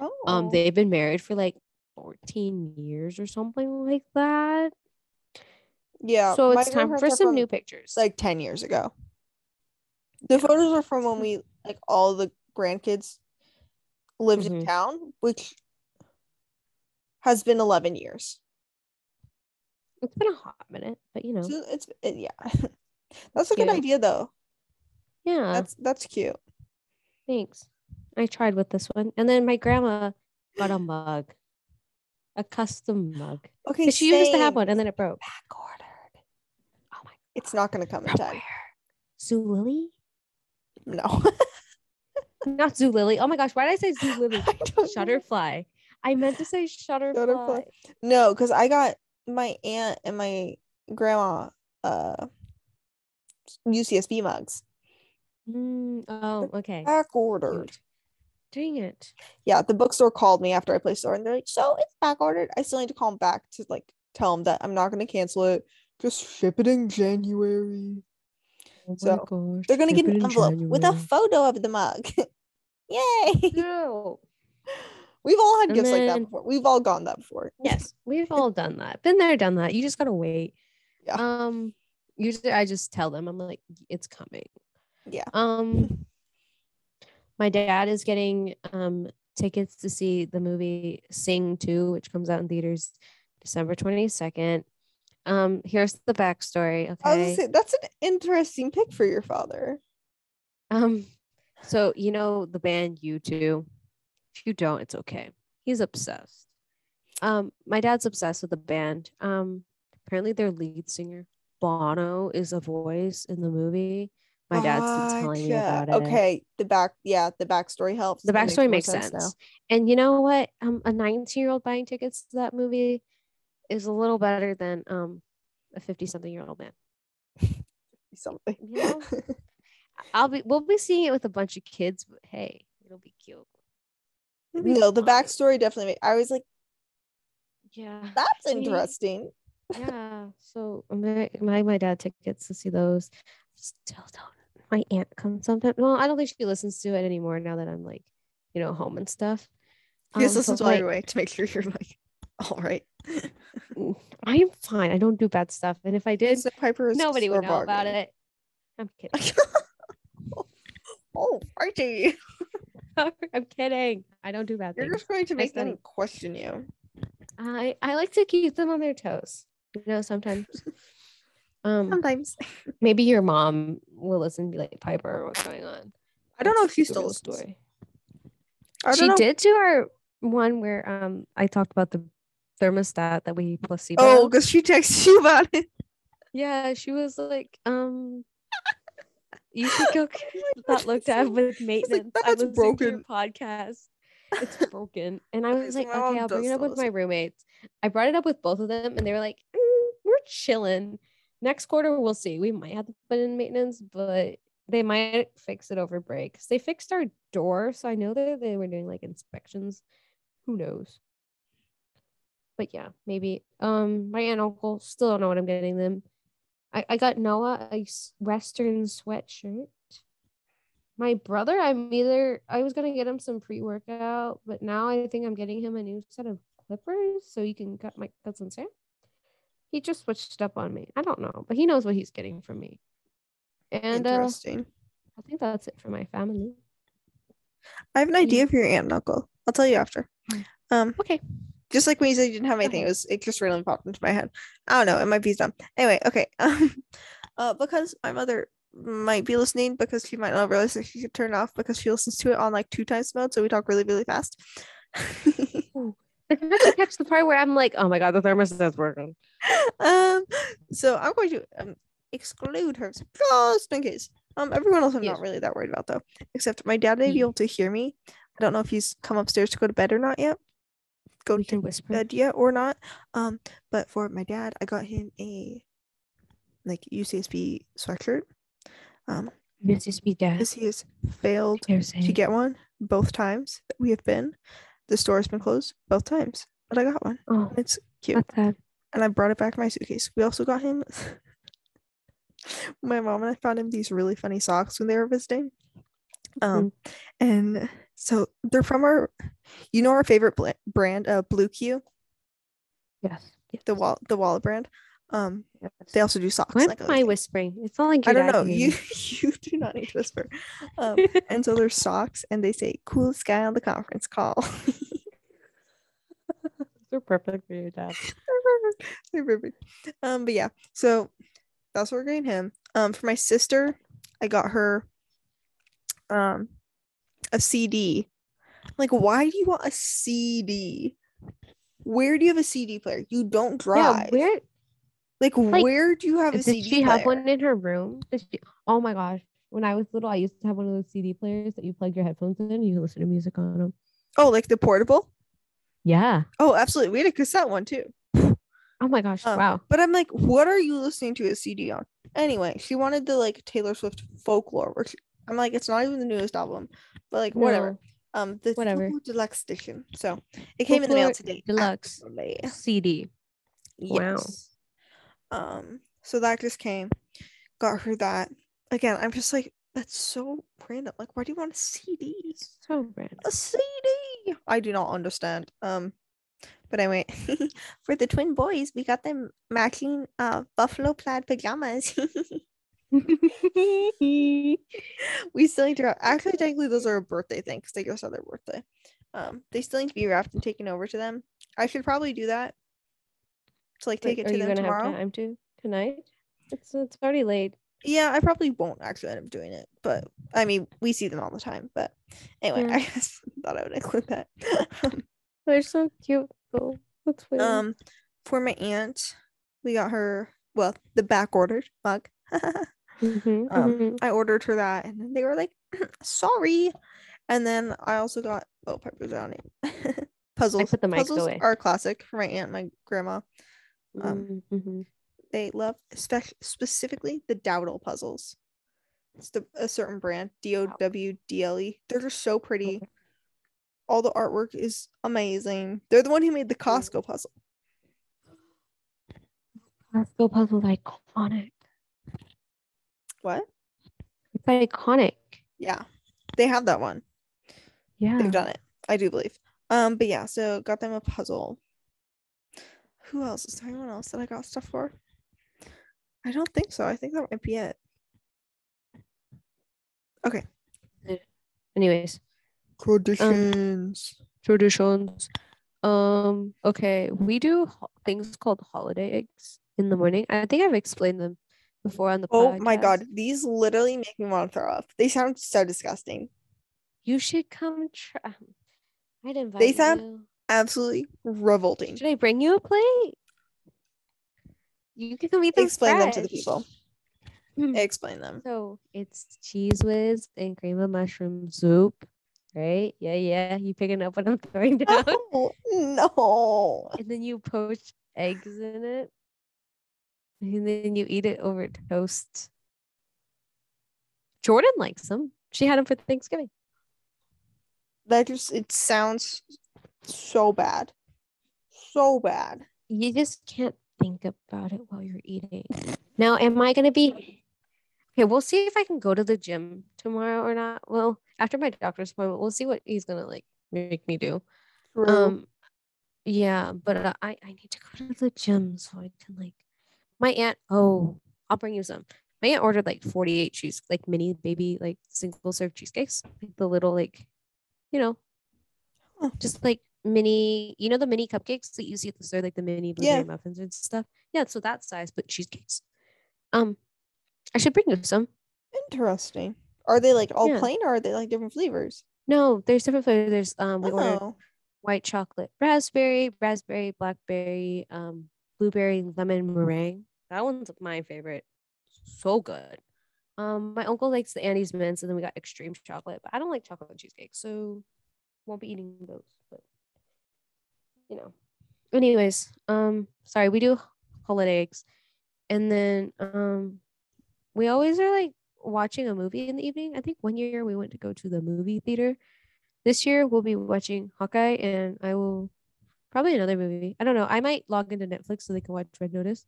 Oh. They've been married for like 14 years or something like that. Yeah. So it's time for some new pictures. Like 10 years ago. The photos are from when we, like, all the grandkids lived in town, which has been 11 years. It's been a hot minute, but you know. So yeah. That's a good idea, though. Yeah. That's cute. Thanks. I tried with this one. And then my grandma got a mug. A custom mug. Okay. She used to have one and then it broke. Back ordered. Oh my God. It's not going to come in time. Zulily? No. Not Zulily. Oh my gosh. Why did I say Zulily? Shutterfly. I meant to say Shutterfly. No, because I got my aunt and my grandma UCSB mugs. Oh, okay. Back ordered. Dang it. Yeah, the bookstore called me after I placed the order, and they're like, so it's back ordered. I still need to call them back to like tell them that I'm not going to cancel it. Just ship it in January. Oh so gosh, they're going to get an envelope with a photo of the mug. Yay. No. We've all had gifts like that before. We've all gone that before. Yes, we've all done that. Been there, done that. You just got to wait. Yeah. Usually I just tell them, I'm like, it's coming. Yeah. My dad is getting tickets to see the movie Sing 2, which comes out in theaters December 22nd. Here's the backstory. Okay, I was gonna say, that's an interesting pick for your father. So you know the band U2. If you don't, it's okay. He's obsessed. My dad's obsessed with the band. Apparently their lead singer Bono is a voice in the movie. My dad's been telling me about it. Okay, the backstory helps. The backstory makes sense. And you know what? A 19-year-old buying tickets to that movie is a little better than a 50-something-year-old man. Something. You know? We'll be seeing it with a bunch of kids, but hey, it'll be cute. No, the backstory definitely. I was like, yeah, that's interesting. Yeah. So my dad tickets to see those. Still don't. My aunt comes sometimes. Well, I don't think she listens to it anymore now that I'm like, you know, home and stuff. You just listen to it anyway to make sure you're like, all right. I am fine. I don't do bad stuff. And if I did, nobody would know about it. I'm kidding. Oh, Archie. I'm kidding. I don't do bad things. You're just going to make them question you. I like to keep them on their toes. You know, sometimes. Sometimes maybe your mom will listen and be like, Piper, what's going on? I don't know if she still listens. She did do our one where I talked about the thermostat that we placebo. Oh, because she texted you about it. Yeah, she was like, you should go get that looked at with maintenance. I was like, that's broken. Podcast. It's broken. And I was like, okay, I'll bring it up with my roommates. I brought it up with both of them, and they were like, we're chilling. Next quarter, we'll see. We might have to put in maintenance, but they might fix it over break. They fixed our door, so I know that they were doing like inspections. Who knows? But yeah, maybe. My aunt and uncle still don't know what I'm getting them. I got Noah a Western sweatshirt. My brother, I was gonna get him some pre-workout, but now I think I'm getting him a new set of clippers so he can cut my cousin Sam. He just switched up on me. I don't know, but he knows what he's getting from me. And interesting. I think that's it for my family. I have an idea for your aunt and uncle. I'll tell you after. Okay. Just like when you said you didn't have anything, it just randomly popped into my head. I don't know. It might be dumb. Anyway, okay. Because my mother might be listening, because she might not realize that she should turn it off, because she listens to it on like 2x mode, so we talk really, really fast. I'm not gonna catch the part where I'm like, oh my God, the thermostat's working. So I'm going to exclude her just in case. Everyone else I'm not really that worried about, though, except my dad may be able to hear me. I don't know if he's come upstairs to go to bed or not yet. go we to bed yet or not. But for my dad, I got him a like UCSB sweatshirt. UCSB dad. Because he has failed to get one both times that we have been. The store has been closed both times, but I got one. Oh, it's cute. And I brought it back in my suitcase. We also got him. My mom and I found him these really funny socks when they were visiting. And so they're from our, you know, our favorite brand, Blue Q. Yes. The wallet brand. They also do socks. Why am I whispering? It's not like I don't know. You do not need to whisper. And so there's socks, and they say "coolest guy on the conference call." They're perfect for your dad. They're perfect. But yeah, so that's what we're getting him. For my sister, I got her a CD. Like, why do you want a CD? Where do you have a CD player? You don't drive. Yeah, where? Like, where do you have a CD player? Did she have one in her room? Oh, my gosh. When I was little, I used to have one of those CD players that you plug your headphones in and you can listen to music on them. Oh, like the portable? Yeah. Oh, absolutely. We had a cassette one, too. Oh, my gosh. Wow. But I'm like, what are you listening to a CD on? Anyway, she wanted the, like, Taylor Swift Folklore. I'm like, it's not even the newest album. But, like, whatever. No. Deluxe edition. So, it came in the mail today. Deluxe CD. Yes. Wow. So that just came, got her that. Again, I'm just like, that's so random. Like, why do you want a CD? So random. A CD. I do not understand. But anyway, for the twin boys, we got them matching buffalo plaid pajamas. We still need to wrap. Actually, technically, those are a birthday thing because they just had their birthday. They still need to be wrapped and taken over to them. I should probably do that. To, like, take it to them tomorrow. Are you gonna have time to tonight? It's already late. Yeah, I probably won't actually end up doing it, but I mean, we see them all the time. But anyway, yeah. I just thought I would include that. They're so cute though. That's weird. For my aunt, we got her the back ordered mug. I ordered her that, and then they were like, sorry. And then I also got Piper's down it. Puzzles. I put the mics away. Are classic for my aunt, and my grandma. They love specifically the dowdle puzzles. It's a certain brand, dowdle. They're just so pretty. Okay. All the artwork is amazing. They're the one who made the Costco puzzle. Costco puzzle is iconic. What? It's iconic. Yeah, they have that one. Yeah, they've done it. I do believe. But yeah, so got them a puzzle. Who else? Is there anyone else that I got stuff for? I don't think so. I think that might be it. Okay. Anyways. Traditions. Okay. We do things called holiday eggs in the morning. I think I've explained them before on the podcast. Oh my god. These literally make me want to throw up. They sound so disgusting. You should come try. I'd invite you. They sound... absolutely revolting. Should I bring you a plate? You can come eat them. Explain them to the people. Explain them. So it's cheese whiz and cream of mushroom soup, right? Yeah. You picking up what I'm throwing down? Oh, no. And then you poach eggs in it, and then you eat it over toast. Jordan likes them. She had them for Thanksgiving. It sounds so bad. You just can't think about it while you're eating. Now, am I gonna be okay? We'll see if I can go to the gym tomorrow or not. Well, after my doctor's appointment, we'll see what he's gonna make me do. True. Yeah, but I need to go to the gym so I can my aunt. Oh, I'll bring you some. My aunt ordered 48 cheese, mini baby, single serve cheesecakes, the little just mini, the mini cupcakes that you see at the store, the mini blueberry muffins and stuff. Yeah, so that size, but cheesecakes. I should bring you some. Interesting. Are they all plain, or are they different flavors? No, there's different flavors. There's we ordered white chocolate, raspberry, blackberry, blueberry, lemon meringue. That one's my favorite. So good. My uncle likes the Annie's mints, and then we got extreme chocolate, but I don't like chocolate cheesecake, so won't be eating those, but you know. Anyways, sorry, we do holiday eggs. And then we always are like watching a movie in the evening. I think one year we went to go to the movie theater. This year we'll be watching Hawkeye, and I will probably another movie. I don't know. I might log into Netflix so they can watch Red Notice,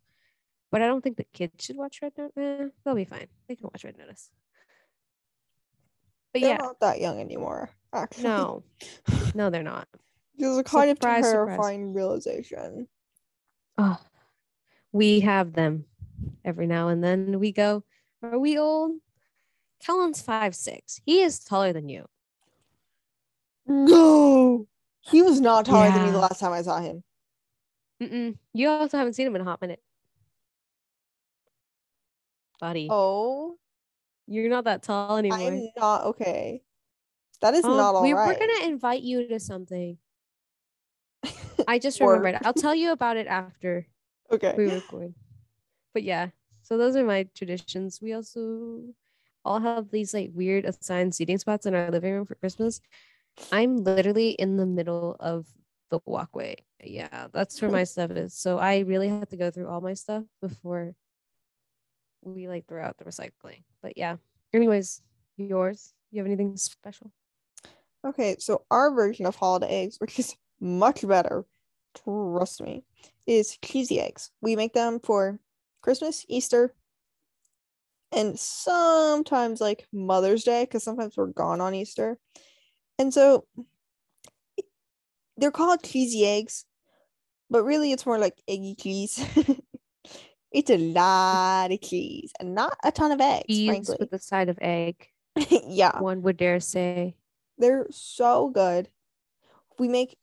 but I don't think the kids should watch Red Notice. They'll be fine. They can watch Red Notice. But they're not that young anymore, actually. No, they're not. It was a kind of terrifying realization. Oh, we have them every now and then. We go, are we old? Kellen's 5'6". He is taller than you. No, he was not taller than me the last time I saw him. You also haven't seen him in a hot minute, buddy. Oh, you're not that tall anymore. I'm not okay. That is not all right. We're gonna invite you to something. I just remembered. I'll tell you about it after. Okay. We record. But yeah, so those are my traditions. We also all have these like weird assigned seating spots in our living room for Christmas. I'm literally in the middle of the walkway. Yeah, that's where my stuff is. So I really have to go through all my stuff before we like throw out the recycling. But yeah. Anyways, yours. You have anything special? Okay, so our version of holiday eggs, which is much better, trust me, is cheesy eggs. We make them for Christmas, Easter, and sometimes like Mother's Day, because sometimes we're gone on Easter. And so they're called cheesy eggs, but really it's more like eggy cheese. It's a lot of cheese and not a ton of eggs, cheese frankly. With a side of egg. Yeah. One would dare say. They're so good. We make,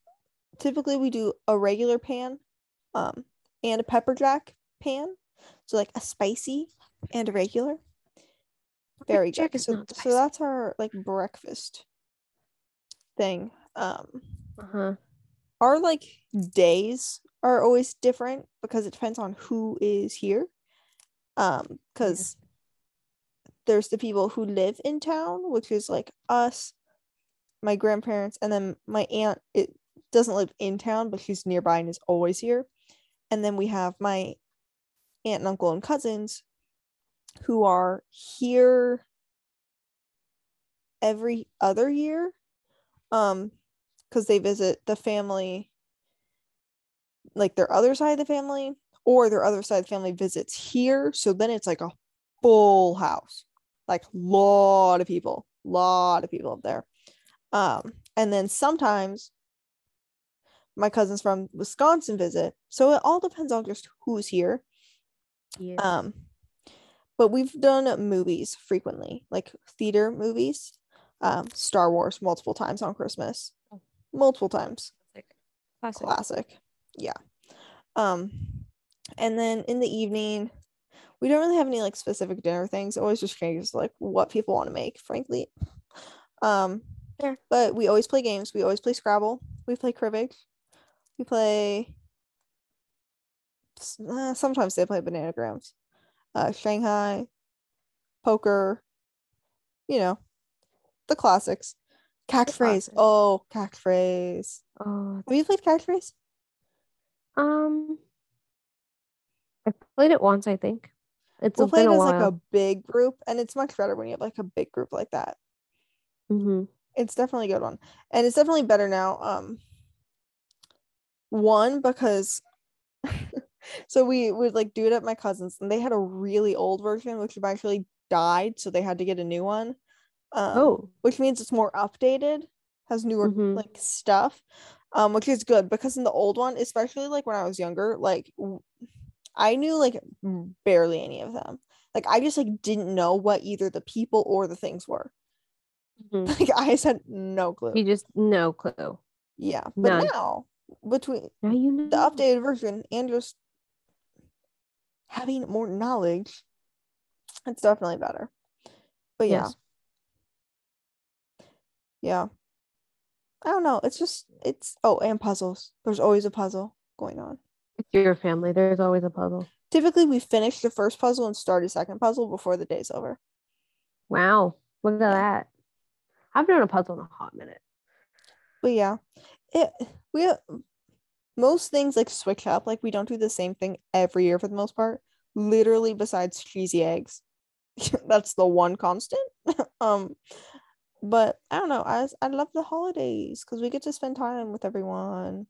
typically we do a regular pan and a pepper jack pan. So like a spicy and a regular. Very good. So that's our like breakfast thing. Our like days are always different because it depends on who is here. Because there's the people who live in town, which is like us, my grandparents, and then my aunt. It doesn't live in town, but she's nearby and is always here. And then we have my aunt and uncle and cousins who are here every other year. Because they visit the family, like their other side of the family, or their other side of the family visits here. So then it's like a full house, like a lot of people up there. And then sometimes my cousins from Wisconsin visit. So it all depends on just who's here. Yeah. But we've done movies frequently, like theater movies. Star Wars multiple times on Christmas. Multiple times. Classic. Yeah. And then in the evening, we don't really have any like specific dinner things. It always just changes like what people want to make, frankly. But we always play games. We always play Scrabble. We play cribbage. We play sometimes they play bananagrams. Shanghai, poker, you know. The classics. Catchphrase. Oh, catchphrase. Oh, have you played catchphrase? I played it once, I think. We'll play it as like a big group, and it's much better when you have like a big group like that. Mm-hmm. It's definitely a good one, and it's definitely better now. One, because so we would like do it at my cousin's, and they had a really old version which actually died, so they had to get a new one. Which means it's more updated, has newer like stuff, which is good, because in the old one, especially like when I was younger, like I knew like barely any of them. Like I just like didn't know what either the people or the things were. Like I had no clue. You just no clue. Yeah, but now between you know. The updated version and just having more knowledge, it's definitely better. But yeah. Yes. Yeah, I don't know. It's and puzzles. There's always a puzzle going on. Your family, there's always a puzzle. Typically, we finish the first puzzle and start a second puzzle before the day's over. Wow, look at that! I've done a puzzle in a hot minute. But yeah, most things like switch up. Like we don't do the same thing every year for the most part. Literally, besides cheesy eggs, that's the one constant. But I don't know. I love the holidays because we get to spend time with everyone.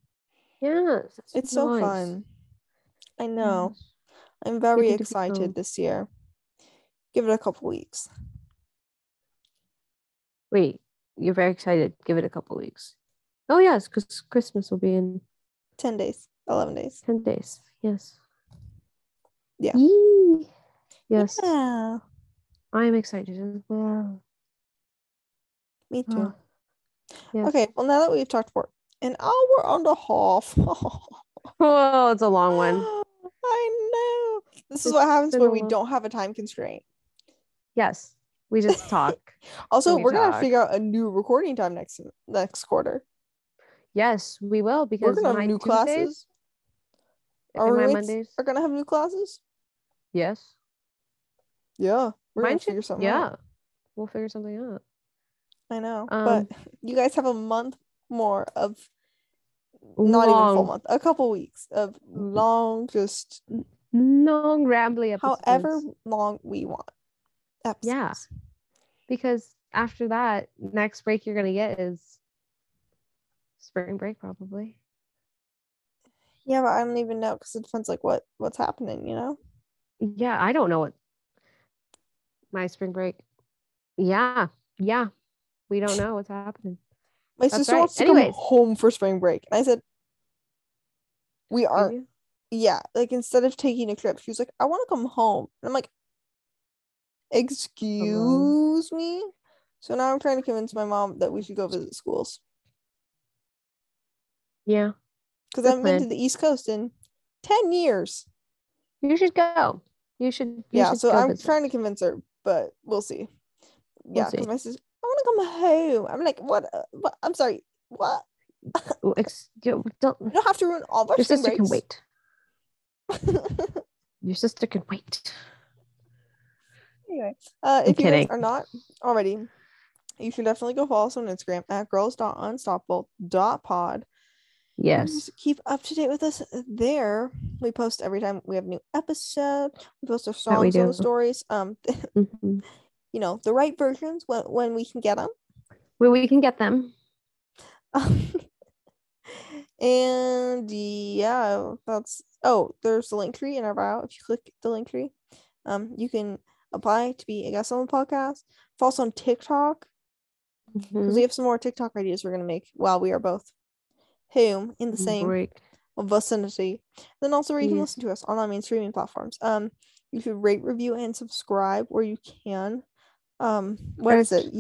Yes, it's so nice. Fun. I know. Yes. I'm very excited this year. Give it a couple weeks. Wait, you're very excited. Give it a couple weeks. Oh yes, because Christmas will be in 10 days, 11 days. 10 days. Yes. Yeah. Yee. Yes. Yeah. I'm excited as well. Me too. Yes. Okay, well now that we've talked for an hour and a half. Oh, it's a long one. I know. This is what happens when we don't have a time constraint. Yes, we just talk. Also, we're going to figure out a new recording time next quarter. Yes, we will, because we're going to have new classes. Our Mondays are going to have new classes. Yes. Yeah, we're going to figure something out. Yeah, we'll figure something out. I know, but you guys have a month more of not long, even full month, a couple weeks of long, just long rambly episodes. However long we want episodes. Yeah, because after that next break you're gonna get is spring break probably. Yeah, but I don't even know because it depends like what's happening, you know. Yeah, I don't know what my spring break. Yeah, we don't know what's happening. My sister wants to come home for spring break. And I said, we aren't. Yeah. Like, instead of taking a trip, she was like, I want to come home. And I'm like, excuse me? So now I'm trying to convince my mom that we should go visit schools. Yeah. Because I haven't been to the East Coast in 10 years. You should go. You should so I'm trying to convince her, but we'll see. Yeah, because my sister... I want to come home. I'm like, what? I'm sorry. What? You don't have to ruin all of our spring breaks. Your sister can wait. Anyway, if you guys are not already, you should definitely go follow us on Instagram at girls.unstoppable.pod. Yes. Just keep up to date with us there. We post every time we have a new episode. We post our songs and stories. Mm-hmm. You know, the right versions when we can get them. When we can get them. And yeah, there's the link tree in our bio. If you click the link tree, you can apply to be a guest on the podcast. Follow us on TikTok. Because we have some more TikTok ideas we're going to make while we are both home in the same vicinity. Then also where you can listen to us on our main streaming platforms. You should rate, review, and subscribe where you can. What is it?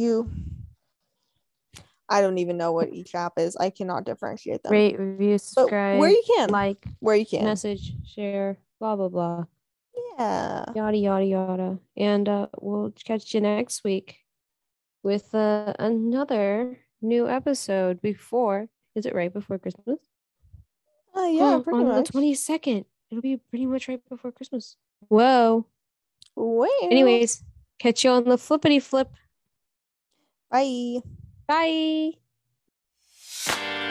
I don't even know what each app is. I cannot differentiate them. Rate, review, subscribe, but where you can, like, where you can, message, share, blah blah blah. Yeah. Yada yada yada. And we'll catch you next week with another new episode. Right before Christmas? Yeah, pretty much. On the 22nd, it'll be pretty much right before Christmas. Whoa. Well. Anyways, catch you on the flippity flip. Bye. Bye.